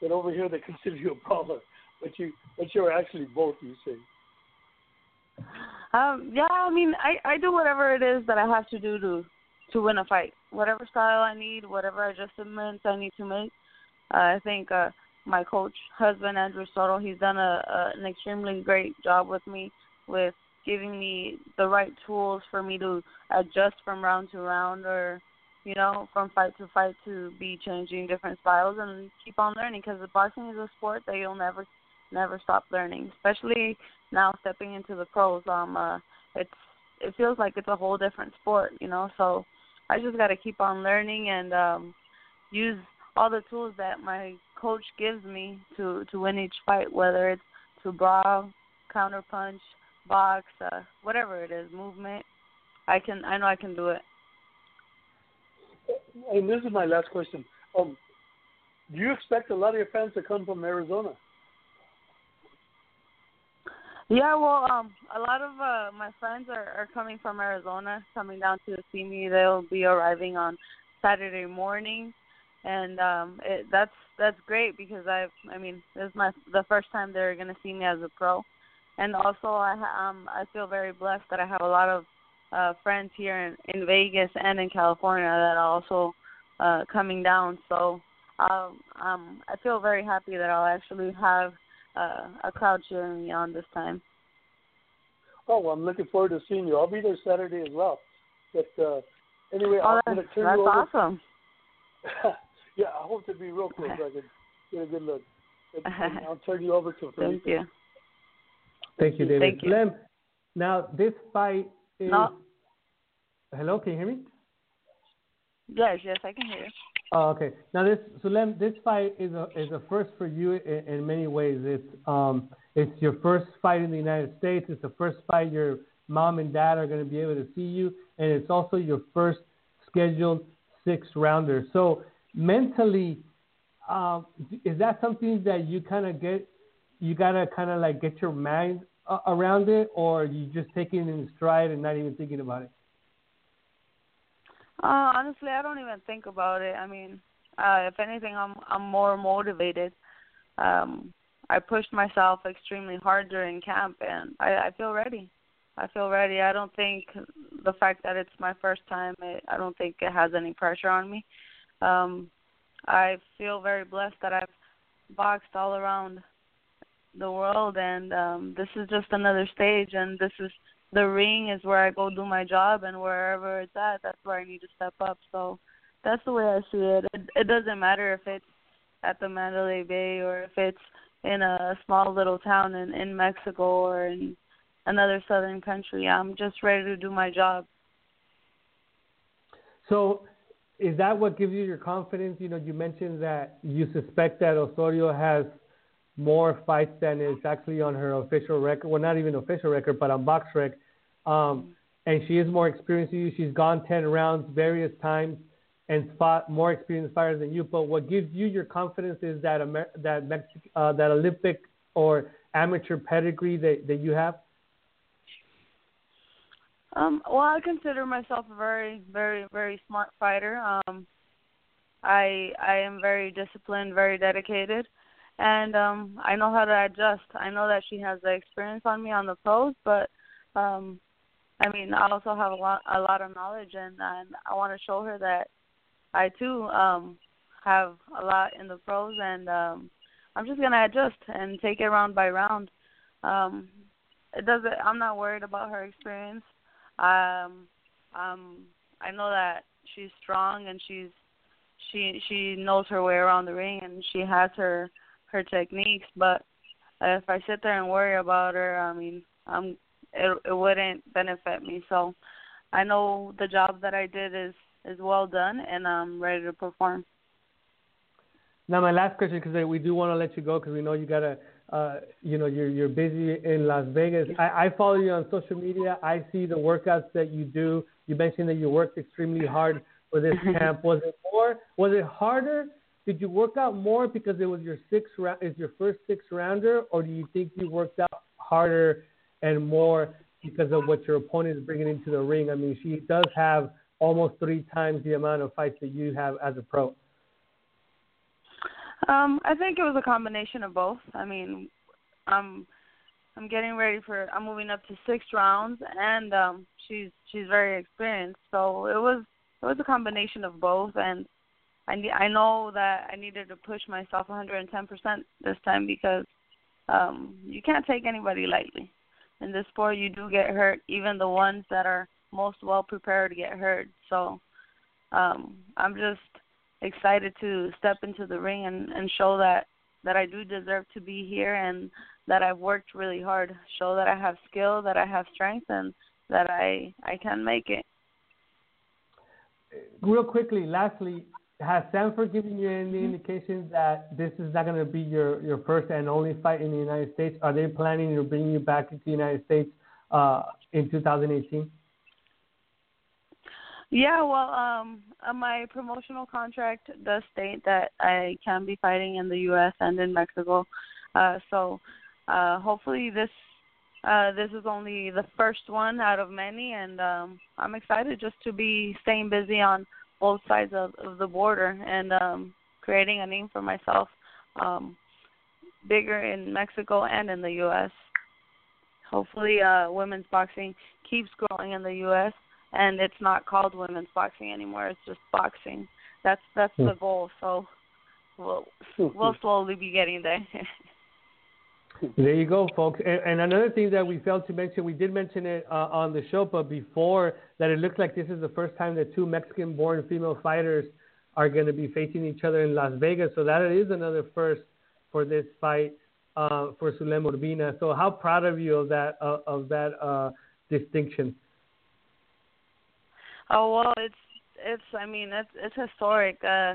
but over here they consider you a brawler. But you, but you're actually both, you say. Um, yeah, I mean, I, I do whatever it is that I have to do to to win a fight. Whatever style I need, whatever adjustments I need to make. Uh, I think uh, my coach, husband, Andrew Soto, he's done a, a, an extremely great job with me with giving me the right tools for me to adjust from round to round or, you know, from fight to fight to be changing different styles and keep on learning because boxing is a sport that you'll never never stop learning, especially now stepping into the pros. Um, uh, it's it feels like it's a whole different sport, you know, so I just got to keep on learning and um, use all the tools that my coach gives me to, to win each fight, whether it's to brawl, counter punch, box, uh, whatever it is, movement. I can I know I can do it. And this is my last question. Um, do you expect a lot of your fans to come from Arizona? Yeah, well, um, a lot of uh, my friends are, are coming from Arizona, coming down to see me. They'll be arriving on Saturday morning, and um, it, that's that's great because I I mean this is my the first time they're gonna see me as a pro, and also I um I feel very blessed that I have a lot of Uh, friends here in, in Vegas and in California that are also uh, coming down. So um, um, I feel very happy that I'll actually have uh, a crowd cheering me on this time. Oh, well, I'm looking forward to seeing you. I'll be there Saturday as well. But uh, anyway, oh, I'm going to turn you over. That's awesome. Yeah, I hope to be real quick so I can get a good look. And I'll turn you over to Felipe. Thank you. Thank you, David. Thank you. Lem, now, this fight is... No. Hello, can you hear me? Yes, yes, I can hear you. Oh, okay. Now, this Sulem, this fight is a is a first for you in, in many ways. It's um, it's your first fight in the United States. It's the first fight your mom and dad are going to be able to see you, and it's also your first scheduled six rounder. So mentally, um, is that something that you kind of get? You gotta kind of like get your mind around it, or you just taking it in stride and not even thinking about it? Uh, honestly, I don't even think about it. I mean, uh, if anything, I'm I'm more motivated. Um, I pushed myself extremely hard during camp, and I, I feel ready. I feel ready. I don't think the fact that it's my first time, it, I don't think it has any pressure on me. Um, I feel very blessed that I've boxed all around the world, and um, this is just another stage, and this is the ring is where I go do my job, and wherever it's at, that's where I need to step up. So that's the way I see it. It, it doesn't matter if it's at the Mandalay Bay or if it's in a small little town in, in Mexico or in another southern country. I'm just ready to do my job. So is that what gives you your confidence? You know, you mentioned that you suspect that Osorio has more fights than is actually on her official record. Well, not even official record, but on BoxRec. Um, and she is more experienced than you. She's gone ten rounds various times and fought more experienced fighters than you. But what gives you your confidence is that Amer- that Mex- uh, that Olympic or amateur pedigree that, that you have? Um, well, I consider myself a very, very, very smart fighter. Um, I I am very disciplined, very dedicated, and um, I know how to adjust. I know that she has the experience on me on the pros, but um, I mean, I also have a lot, a lot of knowledge, and, and I want to show her that I too um, have a lot in the pros, and um, I'm just gonna adjust and take it round by round. Um, it doesn't. I'm not worried about her experience. Um, um, I know that she's strong and she's she she knows her way around the ring and she has her her techniques. But if I sit there and worry about her, I mean, um, it it wouldn't benefit me. So I know the job that I did is, is well done, and I'm ready to perform. Now, my last question, because we do want to let you go, because we know you gotta. Uh, you know, you're you're busy in Las Vegas. I, I follow you on social media. I see the workouts that you do. You mentioned that you worked extremely hard for this camp. Was it more? Was it harder? Did you work out more because it was your sixth round? Is your first six rounder, or do you think you worked out harder and more because of what your opponent is bringing into the ring? I mean, she does have almost three times the amount of fights that you have as a pro. Um, I think it was a combination of both. I mean, I'm I'm getting ready for I'm moving up to six rounds, and um, she's she's very experienced. So it was it was a combination of both, and I I know that I needed to push myself one hundred ten percent this time because um, you can't take anybody lightly. In this sport, you do get hurt, even the ones that are most well prepared get hurt. So um, I'm just. excited to step into the ring and, and show that, that I do deserve to be here and that I've worked really hard, show that I have skill, that I have strength, and that I, I can make it. Real quickly, lastly, has Sanford given you any mm-hmm. indications that this is not going to be your, your first and only fight in the United States? Are they planning to bring you back to the United States uh, in two thousand eighteen? Yeah, well, um, my promotional contract does state that I can be fighting in the U S and in Mexico. Uh, so uh, hopefully this uh, this is only the first one out of many, and um, I'm excited just to be staying busy on both sides of, of the border and um, creating a name for myself um, bigger in Mexico and in the U S. Hopefully uh, women's boxing keeps growing in the U S, and it's not called women's boxing anymore. It's just boxing. That's that's the goal. So we'll we'll slowly be getting there. There you go, folks. And, and another thing that we failed to mention, we did mention it uh, on the show, but before that, it looks like this is the first time that two Mexican-born female fighters are going to be facing each other in Las Vegas. So that is another first for this fight uh, for Sulem Urbina. So how proud of you of that uh, of that uh, distinction. Oh, well, it's, it's. I mean, it's, it's historic. Uh,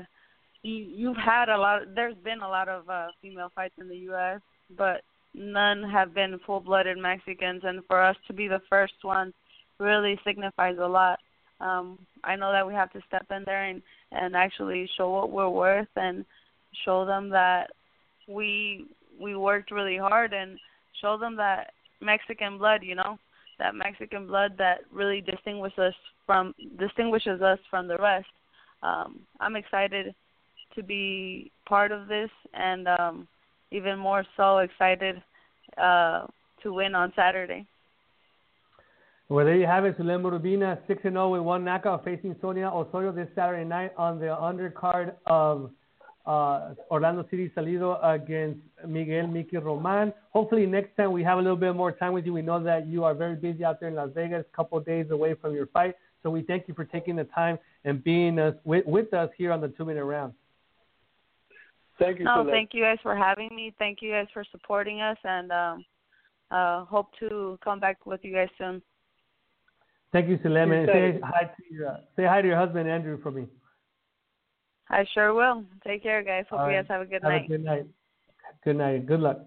you, you've had a lot, of, there's been a lot of uh, female fights in the U S, but none have been full-blooded Mexicans, and for us to be the first one really signifies a lot. Um, I know that we have to step in there and, and actually show what we're worth and show them that we we worked really hard and show them that Mexican blood, you know, that Mexican blood that really distinguishes us from distinguishes us from the rest. Um, I'm excited to be part of this, and um, even more so excited uh, to win on Saturday. Well, there you have it, Sulem Urbina, six and zero with one knockout, facing Sonia Osorio this Saturday night on the undercard of uh, Orlando City Salido against Miguel Mickey Roman. Hopefully next time we have a little bit more time with you. We know that you are very busy out there in Las Vegas, a couple of days away from your fight. So we thank you for taking the time and being us, with, with us here on the two-minute round. Thank you. No, thank you guys for having me. Thank you guys for supporting us, and um, uh, hope to come back with you guys soon. Thank you, Sulem. And say hi to your, uh, say hi to your husband, Andrew, for me. I sure will. Take care, guys. Hope All you guys right. have a good have night. A good night. Good night. Good luck.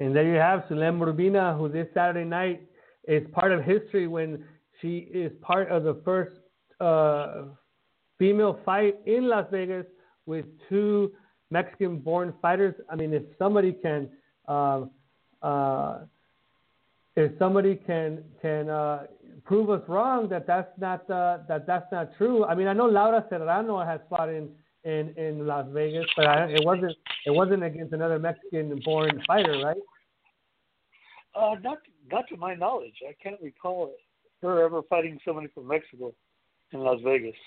And there you have Sulem Urbina, who this Saturday night is part of history when she is part of the first uh, female fight in Las Vegas with two Mexican-born fighters. I mean, if somebody can... Uh, uh, If somebody can can uh, prove us wrong that that's not uh, that that's not true. I mean, I know Laura Serrano has fought in, in, in Las Vegas, but I, it wasn't it wasn't against another Mexican-born fighter, right? Uh, not not to my knowledge. I can't recall her ever fighting somebody from Mexico in Las Vegas.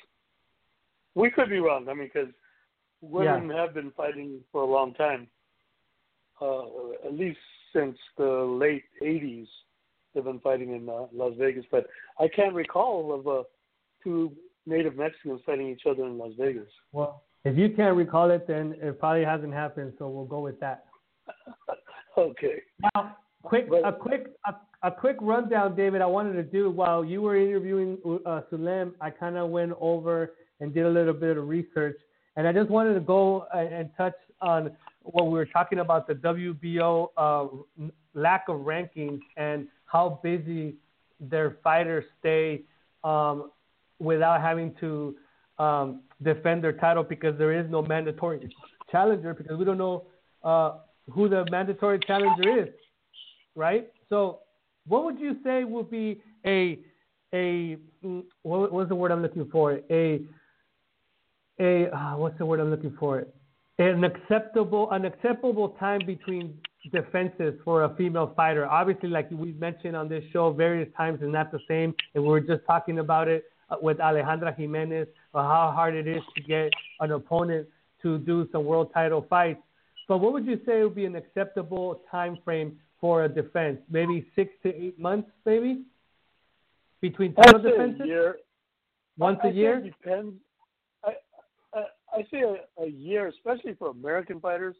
We could be wrong. I mean, because women yeah. have been fighting for a long time, uh, at least. Since the late eighties, they've been fighting in uh, Las Vegas. But I can't recall of uh, two native Mexicans fighting each other in Las Vegas. Well, if you can't recall it, then it probably hasn't happened. So we'll go with that. Okay. Now, quick, but, a quick, a, a quick rundown, David. I wanted to do while you were interviewing uh, Sulem. I kind of went over and did a little bit of research, and I just wanted to go and touch on what we were talking about, the W B O uh, lack of rankings and how busy their fighters stay um, without having to um, defend their title because there is no mandatory challenger because we don't know uh, who the mandatory challenger is, right? So what would you say would be a, a what was the word I'm looking for? A, a uh, what's the word I'm looking for? An acceptable, an acceptable time between defenses for a female fighter. Obviously, like we've mentioned on this show various times, it's not the same. And we were just talking about it with Alejandra Jimenez, or how hard it is to get an opponent to do some world title fights. But what would you say would be an acceptable time frame for a defense? Maybe six to eight months, maybe? Between title defenses? A year. Once I, a I year? It depends. I say a, a year, especially for American fighters,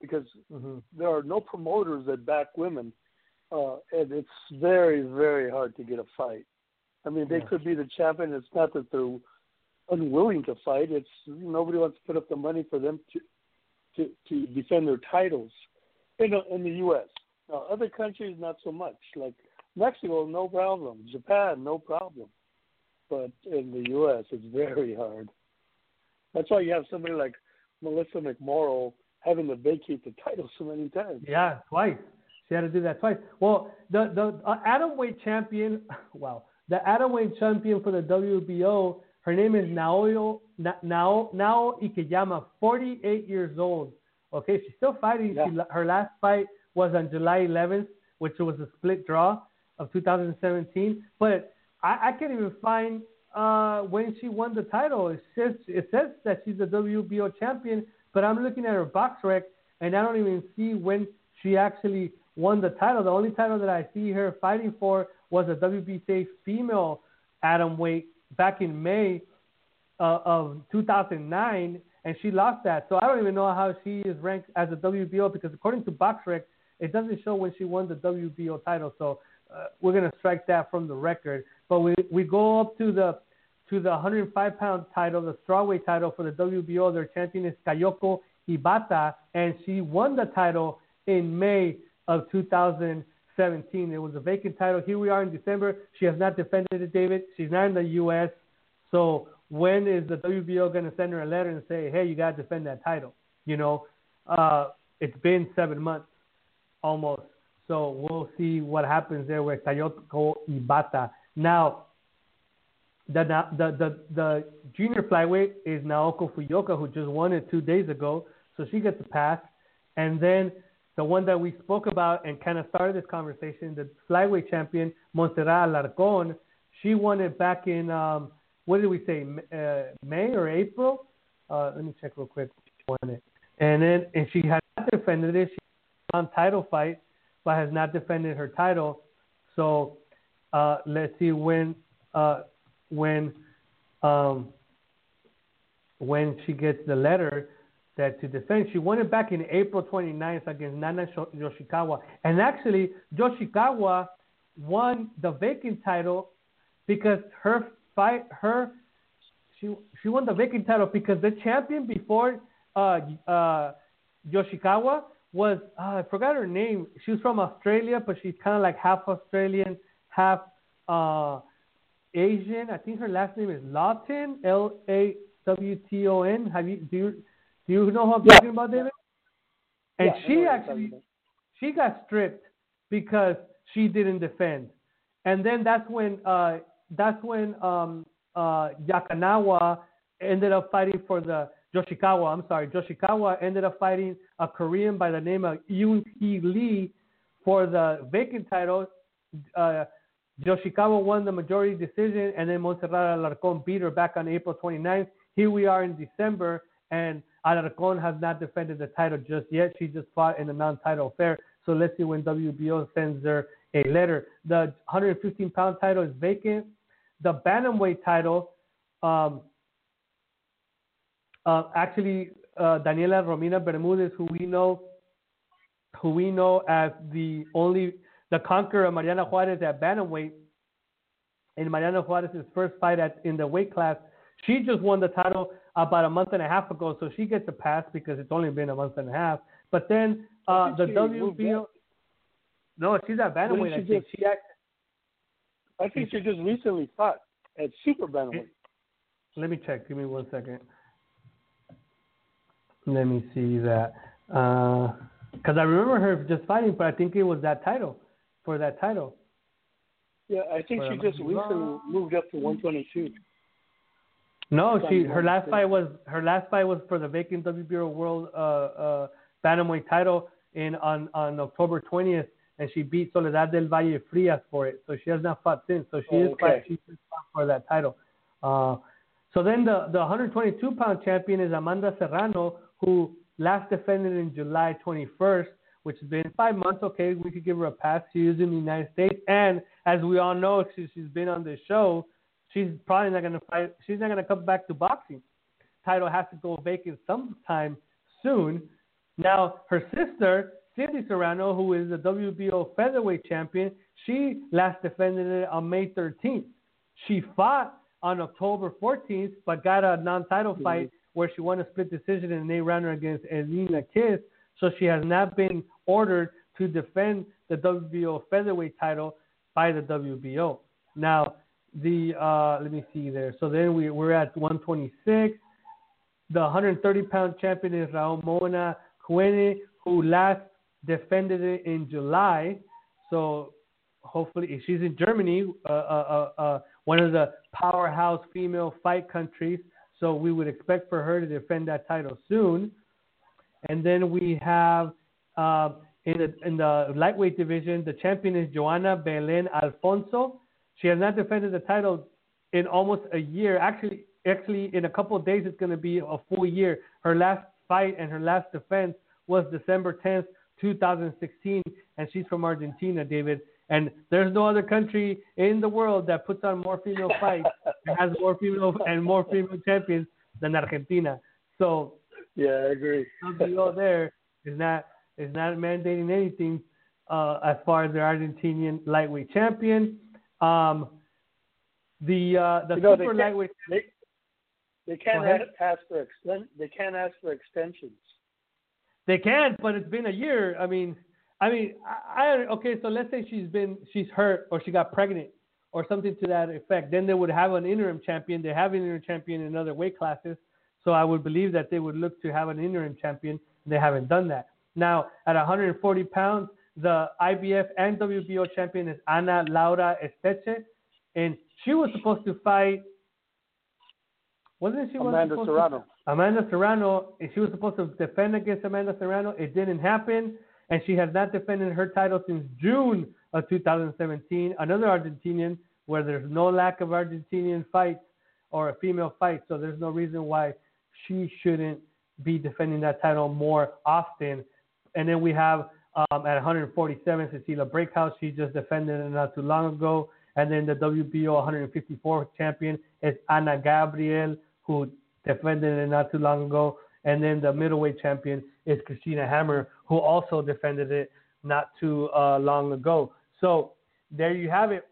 because mm-hmm. there are no promoters that back women, uh, and it's very, very hard to get a fight. I mean, they yeah. could be the champion. It's not that they're unwilling to fight. It's nobody wants to put up the money for them to to, to defend their titles in, in the U S Now, other countries, not so much. Like Mexico, no problem. Japan, no problem. But in the U S, it's very hard. That's why you have somebody like Melissa McMorrow having to vacate the title so many times. Yeah, twice. She had to do that twice. Well, the the uh, atomweight champion, well, the atomweight champion for the W B O, her name is Naoyo Na, Nao Nao Ikeyama, forty-eight years old. Okay, she's still fighting. Yeah. She, her last fight was on July eleventh, which was a split draw of two thousand seventeen. But I, I can't even find. Uh, when she won the title, it says, it says that she's a W B O champion, but I'm looking at her box rec, and I don't even see when she actually won the title. The only title that I see her fighting for was a W B C female atomweight back in May uh, of two thousand nine, and she lost that. So I don't even know how she is ranked as a W B O, because according to box rec, it doesn't show when she won the W B O title. So uh, we're going to strike that from the record. But we, we go up to the to the one hundred five pound title, the strawweight title for the W B O. Their champion is Naoko Shibata, and she won the title in May of two thousand seventeen. It was a vacant title. Here we are in December. She has not defended it, David. She's not in the U S So when is the W B O going to send her a letter and say, hey, you got to defend that title? You know, uh, it's been seven months almost. So we'll see what happens there with Naoko Shibata. Now, the, the the the junior flyweight is Naoko Fujioka, who just won it two days ago, so she gets a pass. And then the one that we spoke about and kind of started this conversation, the flyweight champion, Montserrat Alarcón, she won it back in, um, what did we say, uh, May or April Uh, let me check real quick. Won it. And then if she has not defended it, she's on title fight, but has not defended her title. So uh, let's see when uh, when um, when she gets the letter that to defend. She won it back in April twenty-ninth against Nana Yoshikawa. And actually, Yoshikawa won the vacant title because her fight, her she she won the vacant title because the champion before uh, uh, Yoshikawa was uh, I forgot her name. She was from Australia, but she's kind of like half Australian, half uh, Asian. I think her last name is Lawton, L A W T O N. Have you do you, do you know who I'm yeah. talking about, David? And yeah, she actually she got stripped because she didn't defend. And then that's when uh, that's when um, uh, Yakanawa ended up fighting for the Yoshikawa. I'm sorry, Yoshikawa ended up fighting a Korean by the name of Yoon Hee Lee for the vacant title. Uh, Yoshikawa won the majority decision, and then Montserrat Alarcón beat her back on April twenty-ninth. Here we are in December, and Alarcón has not defended the title just yet. She just fought in a non-title affair. So let's see when W B O sends her a letter. The one hundred fifteen pound title is vacant. The bantamweight title, um, uh, actually, uh, Daniela Romina Bermudez, who we know, who we know as the only the conqueror Mariana Juarez at bantamweight, in Mariana Juarez's first fight at in the weight class, she just won the title about a month and a half ago, so she gets a pass because it's only been a month and a half. But then uh, the W B O. No, she's at bantamweight. I think just, she. Act- I think she just recently fought at super bantamweight. Let me check. Give me one second. Let me see that because uh, I remember her just fighting, but I think it was that title for that title. Yeah, I think for she just recently long. moved up to one twenty-two. No, she her last fight was her last fight was for the vacant W B O World uh, uh, bantamweight title in on, on October twentieth. And she beat Soledad del Valle Frias for it. So she has not fought since. So she oh, is okay. fight, she just fought for that title. Uh, so then the, the one twenty-two pound champion is Amanda Serrano, who last defended in July twenty-first, which has been five months. Okay, we could give her a pass. She is in the United States. And as we all know, she, she's been on this show. She's probably not going to fight. She's not going to come back to boxing. Title has to go vacant sometime soon. Now, her sister, Cindy Serrano, who is the W B O featherweight champion, she last defended it on May thirteenth. She fought on October fourteenth, but got a non-title mm-hmm. fight where she won a split decision in an eight-rounder against Elena Kiss, so she has not been ordered to defend the W B O featherweight title by the W B O. Now, the uh, let me see there. So then we, we're at one twenty-six. The one thirty pound champion is Ramona Kühne, who last defended it in July, so hopefully she's in Germany, uh, uh, uh, one of the powerhouse female fight countries, so we would expect for her to defend that title soon. And then we have uh, in, the, in the lightweight division, the champion is Joana Belen Alfonso. She has not defended the title in almost a year. Actually, actually in a couple of days, it's going to be a full year. Her last fight and her last defense was December tenth, two thousand sixteen, and she's from Argentina, David. And there's no other country in the world that puts on more female fights and has more female and more female champions than Argentina. So yeah, I agree. W B O there is not is not mandating anything uh, as far as the Argentinian lightweight champion. Um, the uh, the you know, super they lightweight they, they can't ask for exten- they can't ask for extensions. They can, but it's been a year. I mean, I mean, I, I okay. So let's say she's been she's hurt or she got pregnant or something to that effect. Then they would have an interim champion. They have an interim champion in other weight classes. So I would believe that they would look to have an interim champion. They haven't done that. Now at one forty pounds, the I B F and W B O champion is Ana Laura Esteche, and she was supposed to fight. Wasn't she Amanda wasn't Serrano? To, Amanda Serrano. She was supposed to defend against Amanda Serrano. It didn't happen, and she has not defended her title since June of two thousand seventeen. Another Argentinian, where there's no lack of Argentinian fights or female fights, so there's no reason why she shouldn't be defending that title more often. And then we have um, at one forty-seven, Cecilia Brækhus. She just defended it not too long ago. And then the W B O one fifty-four champion is Ana Gabriel, who defended it not too long ago. And then the middleweight champion is Christina Hammer, who also defended it not too uh, long ago. So there you have it.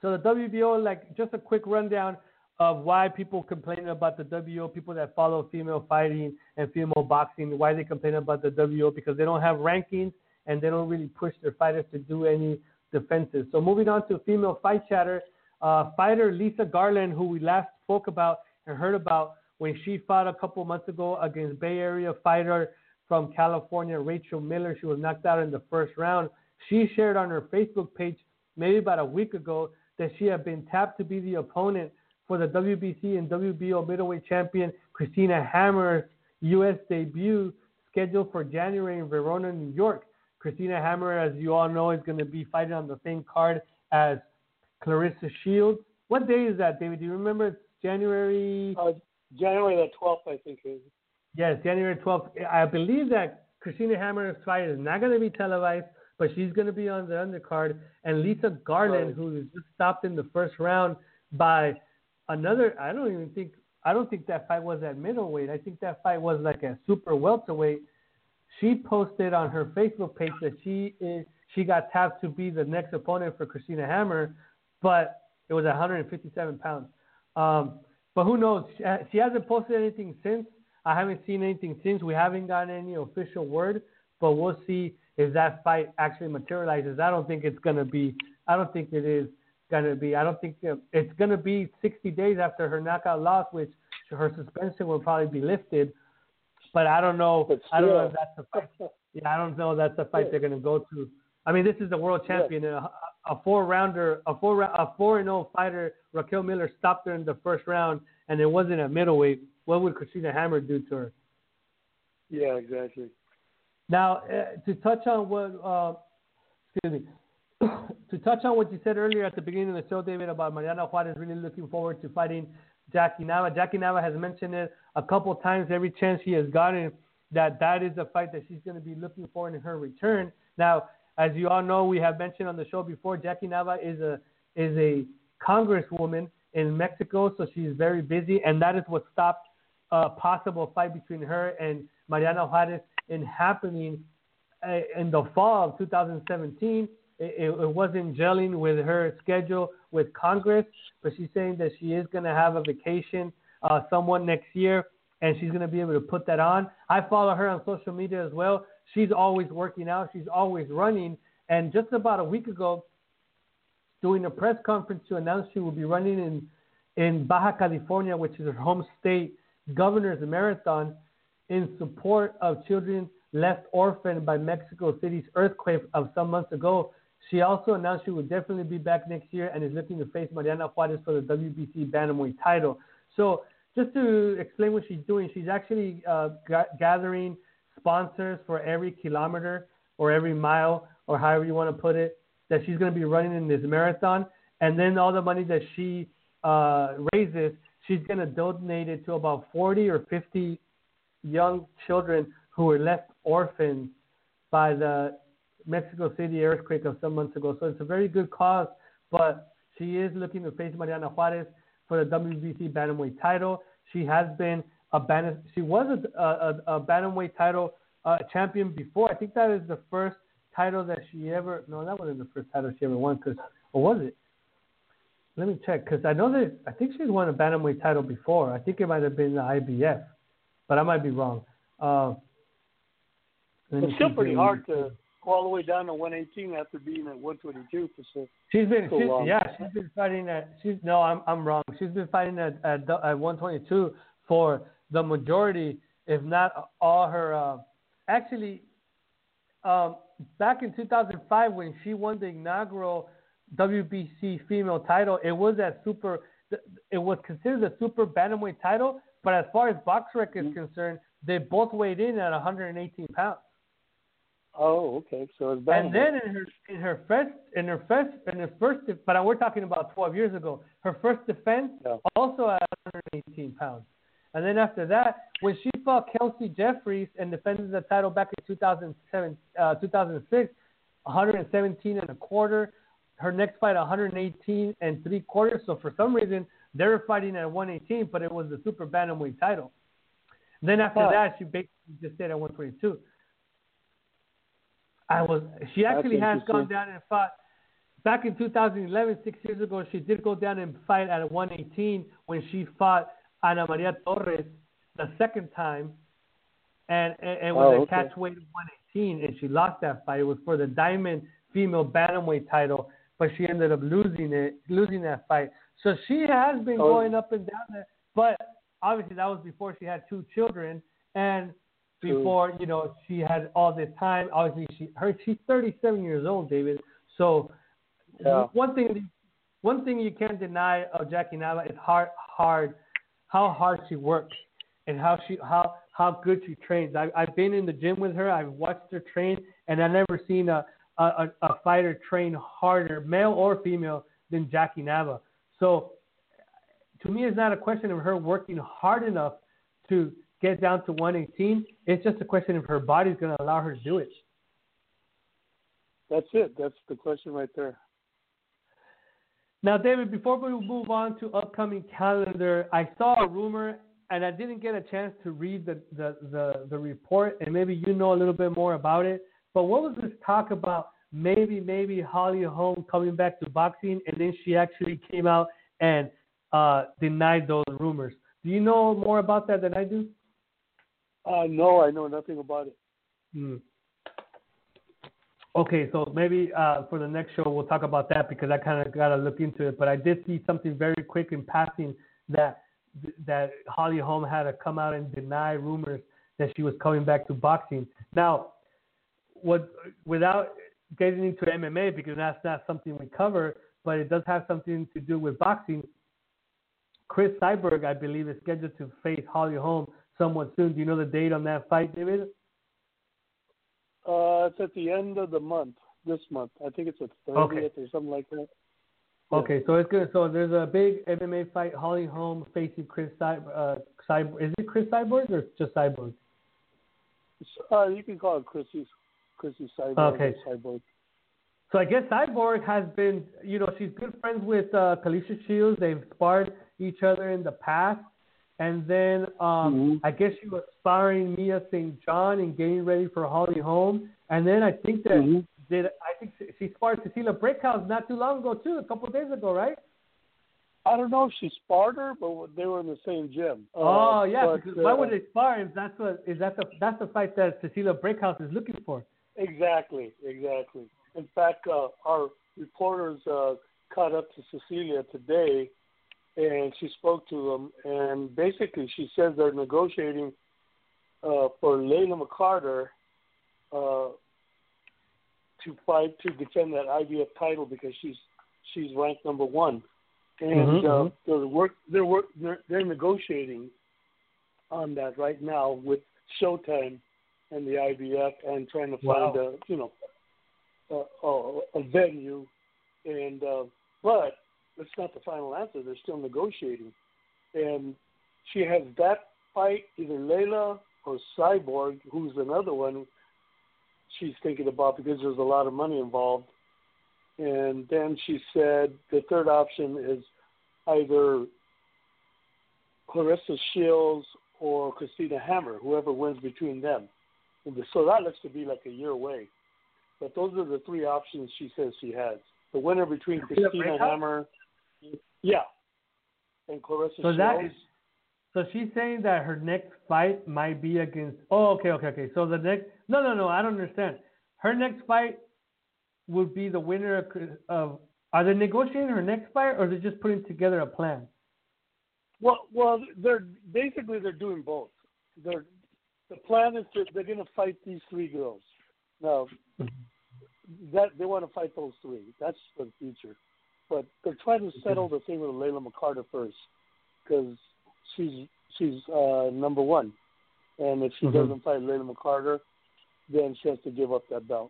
So the W B O, like just a quick rundown of why people complain about the W B O, people that follow female fighting and female boxing, why they complain about the W B O, because they don't have rankings and they don't really push their fighters to do any defenses. So moving on to female fight chatter, uh, fighter Lisa Garland, who we last spoke about and heard about when she fought a couple months ago against Bay Area fighter from California, Rachel Miller. She was knocked out in the first round. She shared on her Facebook page maybe about a week ago that she had been tapped to be the opponent for the W B C and W B O middleweight champion Christina Hammer's U S debut scheduled for January in Verona, New York. Christina Hammer, as you all know, is going to be fighting on the same card as Clarissa Shields. What day is that, David? Do you remember? It's January... Uh, January the twelfth, I think it is. Yes, January twelfth. I believe that Christina Hammer's fight is not going to be televised, but she's going to be on the undercard. And Lisa Garland, who was just stopped in the first round by another, I don't even think, I don't think that fight was at middleweight. I think that fight was like a super welterweight. She posted on her Facebook page that she is, she got tapped to be the next opponent for Christina Hammer, but it was one fifty-seven pounds. Um, but who knows? She, she hasn't posted anything since. I haven't seen anything since. We haven't gotten any official word, but we'll see if that fight actually materializes. I don't think it's going to be, I don't think it is going to be, I don't think it's going to be sixty days after her knockout loss, which her suspension will probably be lifted. But I don't know. Still, I don't know if that's a fight. Yeah, I don't know if that's a fight they're going to go to. I mean, this is the world champion, yeah. a, a four-rounder, a four, a four and zero fighter. Raquel Miller stopped her in the first round, and it wasn't a middleweight. What would Christina Hammer do to her? Yeah, exactly. Now, uh, to touch on what, uh, excuse me, to touch on what you said earlier at the beginning of the show, David, about Mariana Juarez really looking forward to fighting Jackie Nava. Jackie Nava has mentioned it a couple times every chance she has gotten that that is a fight that she's going to be looking for in her return. Now, as you all know, we have mentioned on the show before, Jackie Nava is a is a congresswoman in Mexico, so she's very busy, and that is what stopped a possible fight between her and Mariana Juarez in happening in the fall of two thousand seventeen. It, it wasn't gelling with her schedule with Congress, but she's saying that she is going to have a vacation uh, somewhat next year, and she's going to be able to put that on. I follow her on social media as well. She's always working out. She's always running. And just about a week ago, during a press conference to announce she will be running in, in Baja California, which is her home state, Governor's Marathon in support of children left orphaned by Mexico City's earthquake of some months ago. She also announced she will definitely be back next year and is looking to face Mariana Juarez for the W B C Bantamweight title. So just to explain what she's doing, she's actually uh, g- gathering sponsors for every kilometer or every mile or however you want to put it that she's going to be running in this marathon. And then all the money that she uh, raises, she's going to donate it to about forty or fifty young children who were left orphaned by the Mexico City earthquake of some months ago. So it's a very good cause, but she is looking to face Mariana Juarez for the W B C Bantamweight title. She has been a ban- she was a, a, a Bantamweight title uh, champion before. I think that is the first title that she ever, no, that wasn't the first title she ever won, because, or was it? Let me check, because I know that, I think she's won a Bantamweight title before. I think it might have been the I B F, but I might be wrong. Uh, it's still pretty hard to all the way down to one eighteen after being at one twenty-two for so she's been so she's, long. Yeah, she's been fighting at she's no I'm I'm wrong she's been fighting at at, at one twenty-two for the majority, if not all her uh, actually um, back in two thousand five when she won the inaugural W B C female title, it was at super it was considered a super bantamweight title, but as far as box rec is mm-hmm. concerned, they both weighed in at one eighteen pounds. Oh, okay. So it's and then in her in her first in her first in her first, but we're talking about twelve years ago. Her first defense, yeah. also at one eighteen pounds, And then after that, when she fought Kelsey Jeffries and defended the title back in two thousand seven, uh, two thousand six, one hundred seventeen and a quarter. Her next fight, one hundred eighteen and three quarters. So for some reason, they were fighting at one eighteen, but it was the super bantamweight title. Then after oh. that, she basically just stayed at one twenty-two. I was. She actually has gone down and fought. Back in two thousand eleven, six years ago, she did go down and fight at one eighteen when she fought Ana Maria Torres the second time. And it was oh, a okay. catch weight of one eighteen, and she lost that fight. It was for the Diamond female bantamweight title, but she ended up losing it, losing that fight. So she has been oh. going up and down there, but obviously that was before she had two children and two. before, you know, she had all this time. Obviously, she her she's thirty-seven years old, David. So yeah. one thing, one thing you can't deny of Jackie Nava is hard, hard, how hard she works and how she how. how good she trains. I, I've been in the gym with her. I've watched her train, and I've never seen a, a, a fighter train harder, male or female, than Jackie Nava. So to me, it's not a question of her working hard enough to get down to one eighteen. It's just a question of her body's going to allow her to do it. That's it. That's the question right there. Now, David, before we move on to upcoming calendar, I saw a rumor, and I didn't get a chance to read the, the, the, the report, and maybe you know a little bit more about it. But what was this talk about maybe, maybe Holly Holm coming back to boxing, and then she actually came out and uh, denied those rumors? Do you know more about that than I do? Uh, no, I know nothing about it. Hmm. Okay, so maybe uh, for the next show we'll talk about that, because I kind of got to look into it. But I did see something very quick in passing that that Holly Holm had to come out and deny rumors that she was coming back to boxing. Now, what, without getting into M M A, because that's not something we cover, but it does have something to do with boxing. Chris Cyborg, I believe, is scheduled to face Holly Holm somewhat soon. Do you know the date on that fight, David? Uh, it's at the end of the month, this month. I think it's the thirtieth okay. or something like that. Okay, so it's good. So there's a big M M A fight, Holly Holm facing Chris Cyborg. Uh, Cyborg. Is it Chris Cyborg or just Cyborg? Uh, you can call it Chrissy, Chrissy Cyborg. Okay. Cyborg. So I guess Cyborg has been, you know, she's good friends with uh, Kalisha Shields. They've sparred each other in the past. And then um, mm-hmm. I guess she was sparring Mia Saint John and getting ready for Holly Holm. And then I think that... Mm-hmm. Did, I think she sparred Cecilia Brækhus not too long ago, too, a couple of days ago, right? I don't know if she sparred her, but they were in the same gym. Oh, uh, yeah, but, because uh, why would they spar if that's, what, if that's, a, that's the fight that Cecilia Brækhus is looking for? Exactly, exactly. In fact, uh, our reporters uh, caught up to Cecilia today, and she spoke to them, and basically she says they're negotiating uh, for Layla McCarter uh to fight to defend that I B F title, because she's she's ranked number one, and mm-hmm. uh, they're work they're work they're, they're negotiating on that right now with Showtime and the I B F, and trying to find wow. a you know a, a, a venue, and uh, but that's not the final answer. They're still negotiating, and she has that fight either Layla or Cyborg, who's another one she's thinking about, because there's a lot of money involved. And then she said the third option is either Clarissa Shields or Christina Hammer, whoever wins between them. And so that looks to be like a year away. But those are the three options she says she has. The winner between Christina Hammer, yeah, and Clarissa so Shields. That is, so she's saying that her next fight might be against, oh, okay, okay, okay. So the next, No, no, no, I don't understand. Her next fight would be the winner of, of – are they negotiating her next fight, or are they just putting together a plan? Well, well, they're basically they're doing both. They're, the plan is to, they're going to fight these three girls. Now, that, they want to fight those three. That's for the future. But they're trying to settle the thing with Layla McCarter first, because she's, she's uh, number one. And if she mm-hmm. doesn't fight Layla McCarter – then she has to give up that belt.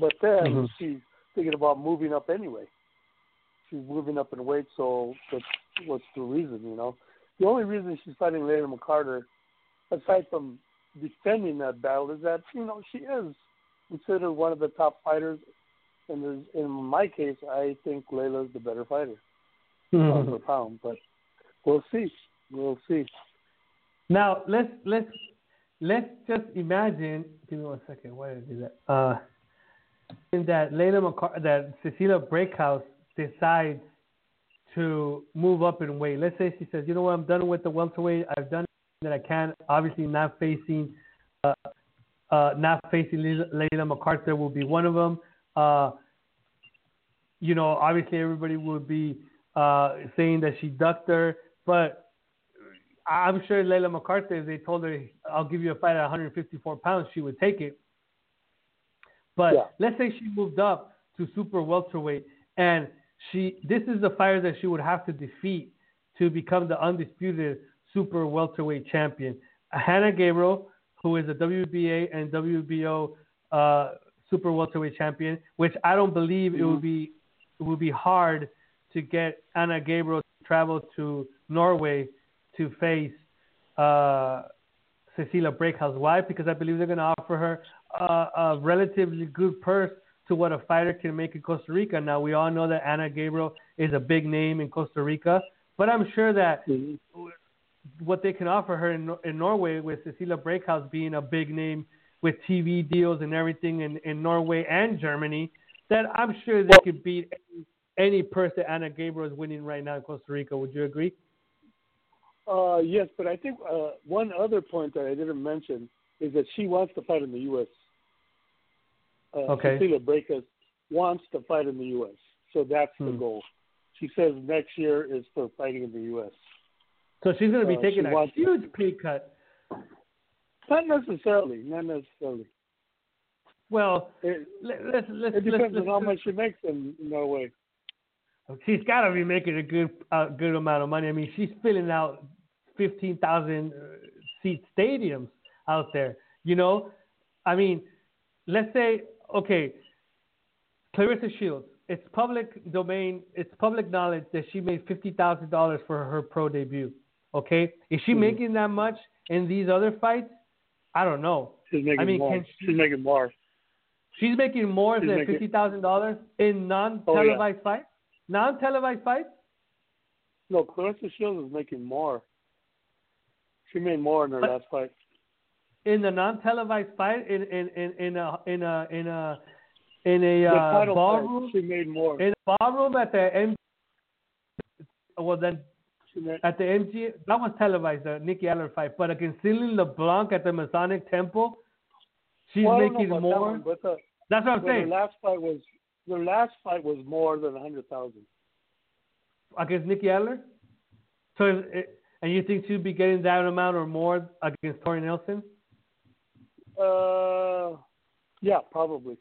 But then mm-hmm. she's thinking about moving up anyway. She's moving up in weight, so that's, what's the reason, you know? the only reason she's fighting Layla McCarter, aside from defending that battle, is that, you know, she is considered one of the top fighters. And there's, in my case, I think Layla's the better fighter. Mm-hmm. Pound for pound, but we'll see. We'll see. Now, let's let's let's just imagine. Give me one second. Why did I do that? Uh, in that Layla McCart- that Cecilia Brækhus decides to move up in weight. Let's say she says, you know what, I'm done with the welterweight. I've done that I can. Obviously, not facing, uh, uh, not facing Layla McCarter will be one of them. Uh, you know, obviously, everybody would be uh, saying that she ducked her, but I'm sure Layla McCarter, if they told her, I'll give you a fight at one fifty-four pounds, she would take it. But yeah. Let's say she moved up to super welterweight, and she this is the fighter that she would have to defeat to become the undisputed super welterweight champion. Hannah Gabriel, who is a W B A and W B O uh, super welterweight champion, which I don't believe mm-hmm. it would be it would be hard to get Hannah Gabriel to travel to Norway to face uh, Cecilia Brækhus. Why? Because I believe they're going to offer her uh, a relatively good purse to what a fighter can make in Costa Rica. Now, we all know that Hannah Gabriel is a big name in Costa Rica, but I'm sure that mm-hmm. what they can offer her in, in Norway, with Cecilia Brækhus being a big name with T V deals and everything in, in Norway and Germany, that I'm sure they well, could beat any, any purse that Hannah Gabriel is winning right now in Costa Rica. Would you agree? Uh, yes, but I think uh, one other point that I didn't mention is that she wants to fight in the U S Uh, okay. Cecilia Brækhus wants to fight in the U S, so that's hmm. the goal. She says next year is for fighting in the U S. So she's going to be uh, taking a huge pay cut. Not necessarily. Not necessarily. Well, it, let's, let's, it depends let's, on how much she makes in Norway. She's got to be making a good uh, good amount of money. I mean, she's filling out fifteen thousand seat stadiums out there, you know? I mean, let's say, okay, Clarissa Shields, it's public domain, it's public knowledge that she made fifty thousand dollars for her pro debut, okay? Is she mm-hmm. making that much in these other fights? I don't know. She's making I mean, more. She, she's making more. She's making more she's than making... fifty thousand dollars in non-televised oh, yeah. fights? Non-televised fights? No, Clarissa Shields is making more. She made more in her but last fight. In the non-televised fight, in in in in a in a in a in a uh, ballroom, she made more. In a ballroom at the M. Well, then made... at the M G, that was televised, the Nikki Allen fight. But against Celine LeBlanc at the Masonic Temple, she's well, making more. That one, the, That's what I'm saying. The last fight was. Their last fight was more than one hundred thousand dollars. Against Nikki Adler? So, it, and you think she'd be getting that amount or more against Tori Nelson? Uh, yeah, probably.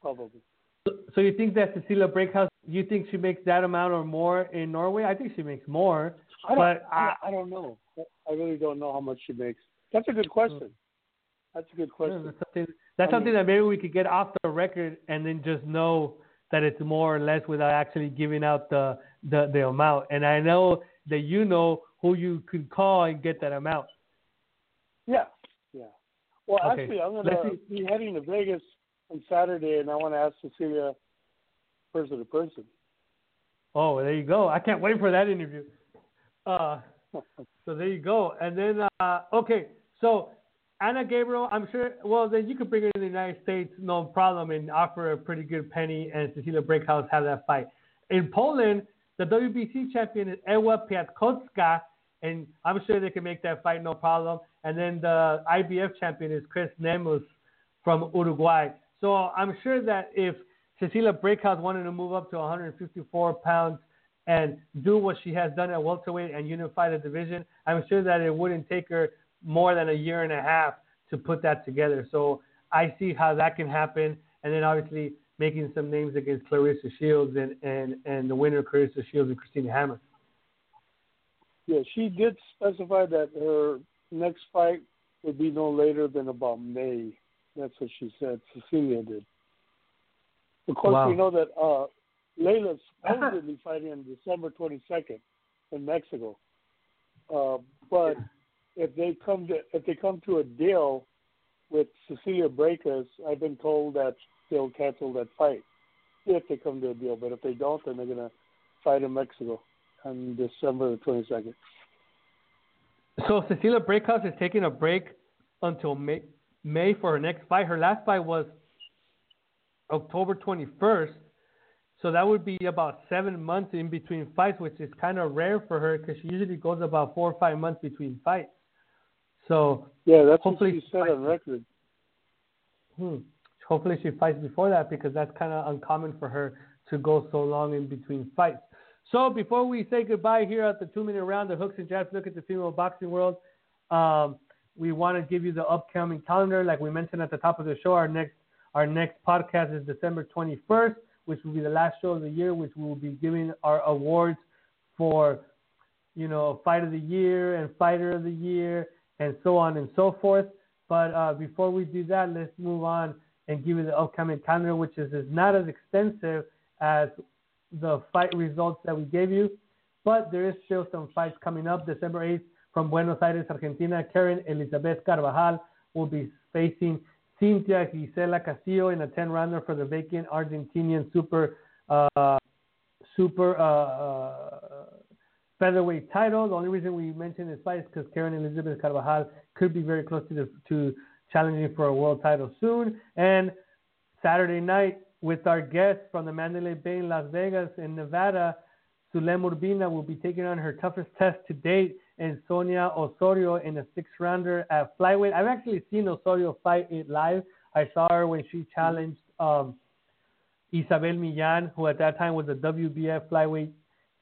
Probably. So, so you think that Cecilia Brækhus, you think she makes that amount or more in Norway? I think she makes more. I don't, but I, I don't know. I really don't know how much she makes. That's a good question. That's a good question. Yeah, that's something, that's something mean, that maybe we could get off the record and then just know that it's more or less without actually giving out the, the, the amount. And I know that you know who you could call and get that amount. Yeah, yeah. Well, okay. Actually, I'm going to be heading to Vegas on Saturday, and I want to ask Cecilia person to person. Oh, there you go. I can't wait for that interview. Uh, so there you go. And then, uh, okay, so... Hannah Gabriel, I'm sure, well, then you could bring her to the United States, no problem, and offer a pretty good penny, and Cecilia Brækhus have that fight. In Poland, the W B C champion is Ewa Piatkowska, and I'm sure they can make that fight, no problem. And then the I B F champion is Chris Nemus from Uruguay. So I'm sure that if Cecilia Brækhus wanted to move up to one fifty-four pounds and do what she has done at welterweight and unify the division, I'm sure that it wouldn't take her more than a year and a half to put that together. So I see how that can happen. And then obviously making some names against Clarissa Shields and, and, and the winner, Clarissa Shields and Christina Hammer. Yeah, she did specify that her next fight would be no later than about May. That's what she said. Cecilia did. Of course, wow. We know that uh, Layla's supposedly fighting on December twenty-second in Mexico. Uh, but if they come to if they come to a deal with Cecilia Brækhus, I've been told that they'll cancel that fight if they come to a deal. But if they don't, then they're gonna fight in Mexico on December the twenty second. So Cecilia Brækhus is taking a break until May, May for her next fight. Her last fight was October twenty-first, so that would be about seven months in between fights, which is kind of rare for her because she usually goes about four or five months between fights. So yeah, that's hopefully what she said on record. Hmm. Hopefully she fights before that because that's kind of uncommon for her to go so long in between fights. So before we say goodbye here at the two-minute round, the hooks and jabs look at the female boxing world. Um, we want to give you the upcoming calendar, like we mentioned at the top of the show. Our next Our next podcast is December twenty-first, which will be the last show of the year, which we will be giving our awards for, you know, Fight of the Year and Fighter of the Year and so on and so forth. But uh, before we do that, let's move on and give you the upcoming calendar, which is, is not as extensive as the fight results that we gave you. But there is still some fights coming up. December eighth from Buenos Aires, Argentina, Karen Elizabeth Carvajal will be facing Cynthia Gisela Castillo in a ten-rounder for the vacant Argentinian super uh, super uh, uh, featherweight title. The only reason we mention this fight is because Karen Elizabeth Carvajal could be very close to, the, to challenging for a world title soon. And Saturday night, with our guest from the Mandalay Bay in Las Vegas in Nevada, Sulem Urbina will be taking on her toughest test to date, and Sonia Osorio in a six-rounder at flyweight. I've actually seen Osorio fight it live. I saw her when she challenged um, Isabel Millan, who at that time was a W B F flyweight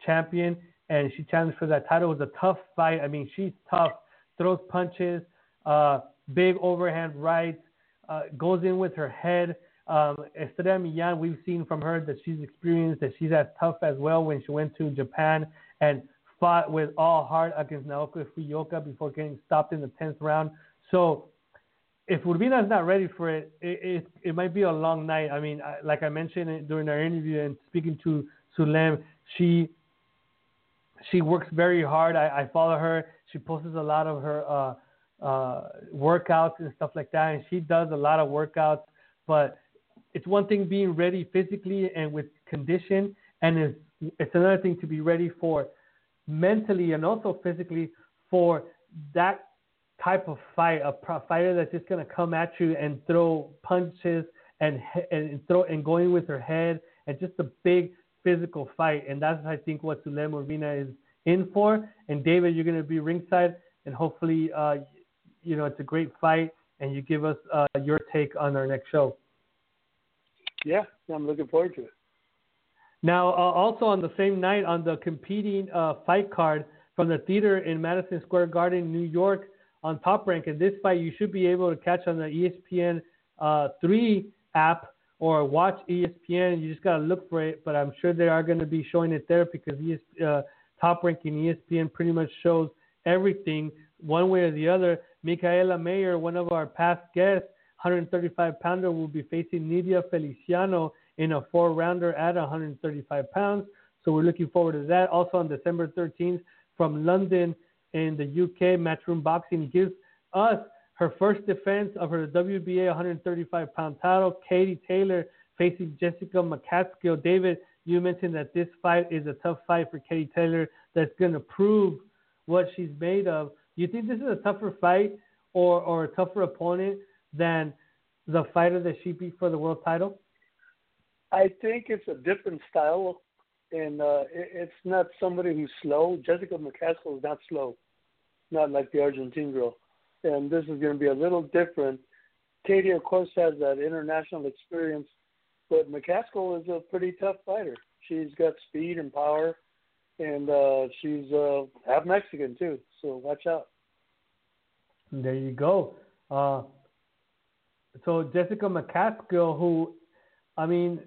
champion, and she challenged for that title. It was a tough fight. I mean, she's tough, throws punches, uh, big overhand rights, uh, goes in with her head. Um, Estrella Millan, we've seen from her that she's experienced, that she's as tough as well when she went to Japan and fought with all heart against Naoko Fujioka before getting stopped in the tenth round. So if Urbina's not ready for it, it, it, it might be a long night. I mean, I, like I mentioned during our interview and speaking to Sulem, she she works very hard. I, I follow her. She posts a lot of her uh, uh, workouts and stuff like that, and she does a lot of workouts. But it's one thing being ready physically and with condition, and it's, it's another thing to be ready for mentally and also physically for that type of fight, a fighter that's just going to come at you and throw punches and and throw and going with her head and just a big physical fight. And that's, I think, what Sulem Urbina is in for. And David, you're going to be ringside, and hopefully, uh, you know, it's a great fight, and you give us uh, your take on our next show. Yeah, I'm looking forward to it. Now, uh, also on the same night, on the competing uh, fight card from the theater in Madison Square Garden, New York, on Top Rank. And this fight you should be able to catch on the E S P N uh, three app or watch E S P N. You just got to look for it, but I'm sure they are going to be showing it there because E S P, uh, Top Rank and E S P N pretty much shows everything one way or the other. Micaela Mayer, one of our past guests, one thirty-five pounder, will be facing Nidia Feliciano in a four-rounder at one thirty-five pounds. So we're looking forward to that. Also on December thirteenth from London in the U K, Matchroom Boxing gives us her first defense of her W B A one thirty-five pound title. Katie Taylor facing Jessica McCaskill. David, you mentioned that this fight is a tough fight for Katie Taylor that's going to prove what she's made of. You think this is a tougher fight or, or a tougher opponent than the fighter that she beat for the world title? I think it's a different style, and uh, it, it's not somebody who's slow. Jessica McCaskill is not slow, not like the Argentine girl. And this is going to be a little different. Katie, of course, has that international experience, but McCaskill is a pretty tough fighter. She's got speed and power, and uh, she's uh, half Mexican, too, so watch out. There you go. Uh, so Jessica McCaskill, who, I mean,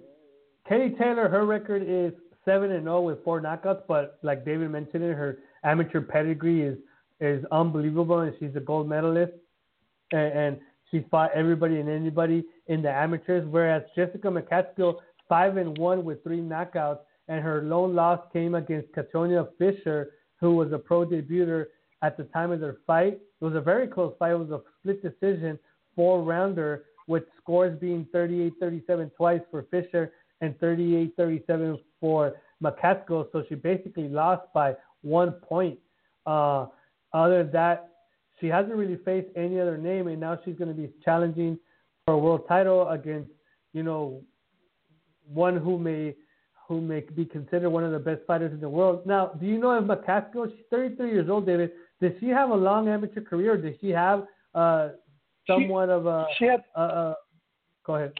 Katie Taylor, her record is seven and oh with four knockouts, but like David mentioned, her amateur pedigree is, is unbelievable, and she's a gold medalist, and, and she's fought everybody and anybody in the amateurs, whereas Jessica McCaskill, five and one with three knockouts, and her lone loss came against Katonia Fisher, who was a pro debuter at the time of their fight. It was a very close fight. It was a split decision, four-rounder, with scores being thirty-eight thirty-seven twice for Fisher and thirty-eight thirty-seven for McCaskill. So she basically lost by one point. Uh, other than that, she hasn't really faced any other name, and now she's going to be challenging for a world title against, you know, one who may who may be considered one of the best fighters in the world. Now, do you know if McCaskill, she's thirty-three years old, David, did she have a long amateur career? Did she have uh, somewhat she, of a... She had, uh, uh, go ahead.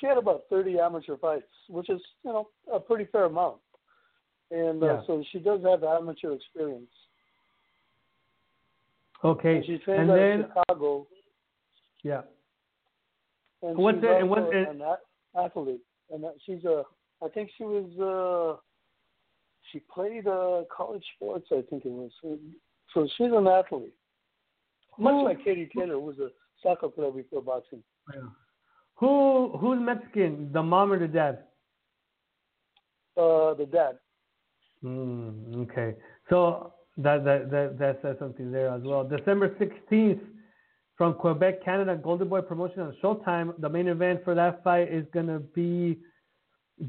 She had about thirty amateur fights, which is, you know, a pretty fair amount. And uh, yeah. so she does have amateur experience. Okay. And she trained and out then, of Chicago. Yeah. And what's she's it, and what's an it? athlete. And she's a... I think she was, uh, she played uh, college sports, I think it was. So she's an athlete. Much Ooh. like Katie Taylor was a soccer player before boxing. Yeah. Who Who's Mexican, the mom or the dad? Uh, the dad. Mm, okay. So that, that, that, that says something there as well. December sixteenth, from Quebec, Canada, Golden Boy Promotion on Showtime. The main event for that fight is going to be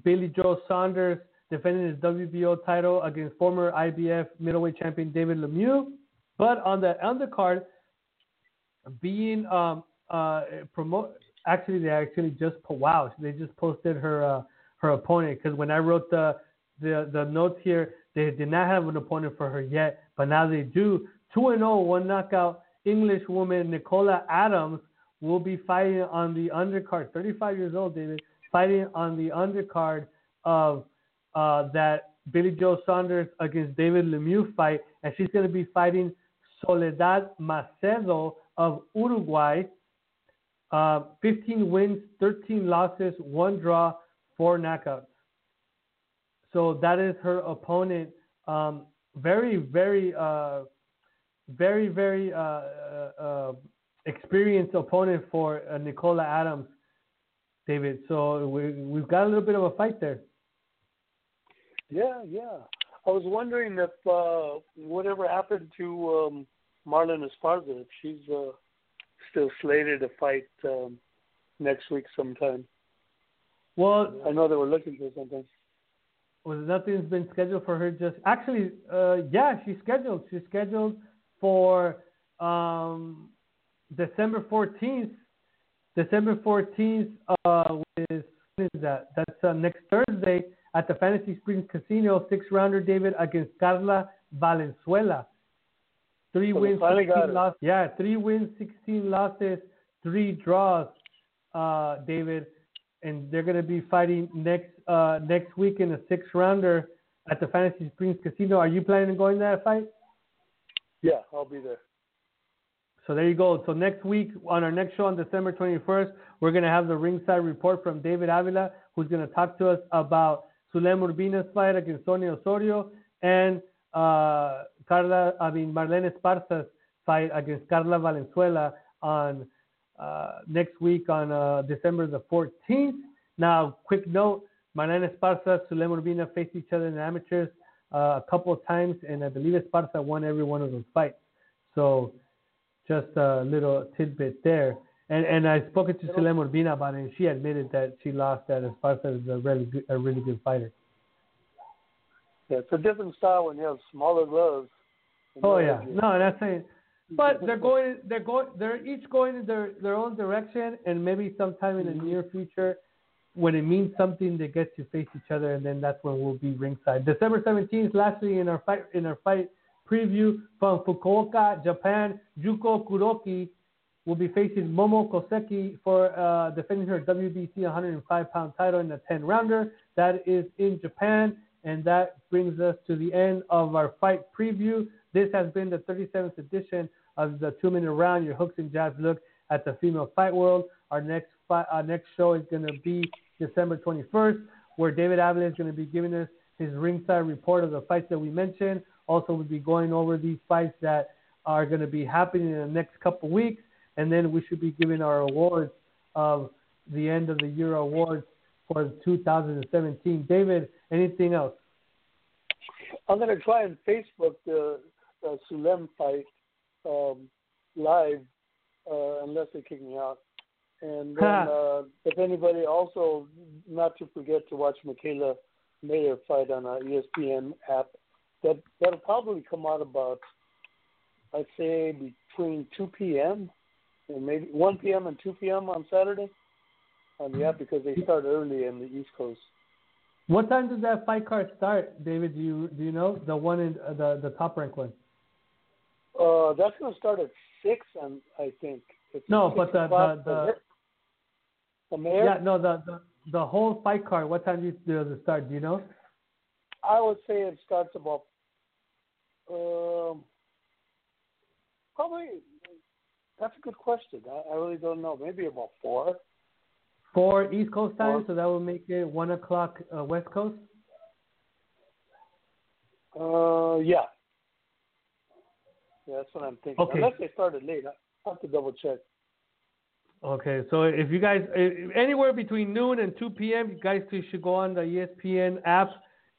Billy Joe Saunders defending his W B O title against former I B F middleweight champion David Lemieux. But on the undercard, being um, uh, promote actually they actually just wow they just posted her uh, her opponent, because when I wrote the, the the notes here, they did not have an opponent for her yet, but now they do. two and oh, one knockout English woman Nicola Adams will be fighting on the undercard. thirty-five years old, David. Fighting on the undercard of uh, that Billy Joe Saunders against David Lemieux fight. And she's going to be fighting Soledad Macedo of Uruguay. Uh, fifteen wins, thirteen losses, one draw, four knockouts. So that is her opponent. Um, very, very, uh, very, very uh, uh, experienced opponent for uh, Nicola Adams. David, so we, we've got a little bit of a fight there. Yeah, yeah. I was wondering if uh, whatever happened to um, Marlon Esparza, if she's uh, still slated to fight um, next week sometime. Well, I know they were looking for something. Well, nothing's been scheduled for her just... Actually, uh, yeah, she's scheduled. She's scheduled for um, December fourteenth. December fourteenth uh, is, what is that? That's uh, next Thursday at the Fantasy Springs Casino, six-rounder David against Carla Valenzuela. Three so wins, sixteen losses. Yeah, three wins, sixteen losses, three draws, uh, David. And they're going to be fighting next uh, next week in a six-rounder at the Fantasy Springs Casino. Are you planning on going to that fight? Yeah, I'll be there. So there you go. So next week, on our next show on December twenty-first, we're going to have the ringside report from David Avila, who's going to talk to us about Sulem Urbina's fight against Sonia Osorio and uh, Carla, I mean, Marlene Esparza's fight against Carla Valenzuela on uh, next week on uh, December the fourteenth. Now, quick note, Marlene Esparza, Sulem Urbina faced each other in the amateurs uh, a couple of times, and I believe Esparza won every one of those fights. So... just a little tidbit there. And and I spoke to Sulem Urbina about it, and she admitted that she lost that Esparza is a really good, a really good fighter. Yeah, it's a different style when you have smaller gloves. Oh, yeah. Energy. No, that's saying. But they're going, they're going, they're each going in their, their own direction, and maybe sometime in the near future, when it means something, they get to face each other, and then that's when we'll be ringside. December seventeenth, lastly, in our fight, in our fight, preview from Fukuoka, Japan, Yuko Kuroki will be facing Momo Koseki for uh, defending her W B C one hundred five pound title in a ten-rounder. That is in Japan, and that brings us to the end of our fight preview. This has been the thirty-seventh edition of the two-minute round, your hooks and jabs look at the female fight world. Our next fi- our next show is going to be December twenty-first, where David Avila is going to be giving us his ringside report of the fights that we mentioned. Also, we'll be going over these fights that are going to be happening in the next couple weeks. And then we should be giving our awards of the end of the year awards for two thousand seventeen. David, anything else? I'm going to try and Facebook the uh, Sulem fight um, live uh, unless they kick me out. And then, huh. uh, if anybody also, not to forget to watch Micaela Mayer fight on our E S P N app. That, that'll probably come out about, I'd say, between two p.m. and maybe one p.m. and two p.m. on Saturday on the app because they start early in the East Coast. What time does that fight card start, David? Do you do you know the one in uh, the the top rank one? Uh, that's gonna start at six, and I think. It's no, but the the, the, the mayor? Yeah, no, the, the the whole fight card. What time do you, does it start? Do you know? I would say it starts about um, probably. That's a good question. I, I really don't know. Maybe about four. Four East Coast time, four. So that would make it one o'clock uh, West Coast. Uh, yeah. Yeah, that's what I'm thinking. Okay. Unless they started late, I have to double check. Okay, so if you guys if anywhere between noon and two p.m., you guys should go on the E S P N app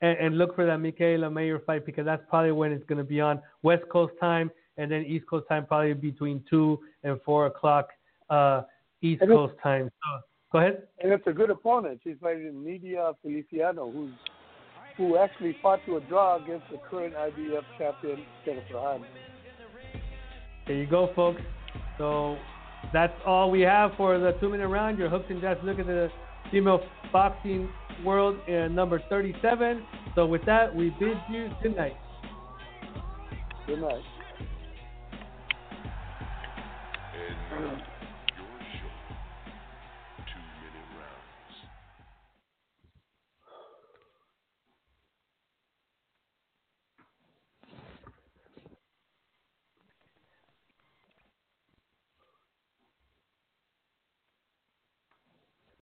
and, and look for that Micaela Mayer fight because that's probably when it's going to be on West Coast time, and then East Coast time probably between two and four o'clock uh, East and Coast time. So, go ahead. And it's a good opponent. She's fighting Nidia Feliciano, who's, who actually fought to a draw against the current I B F champion, Jennifer Hahn. There you go, folks. So that's all we have for the two-minute round. You're hooked and just look at the female boxing world in number thirty-seven. So with that, we bid you good night. Good night. Good night.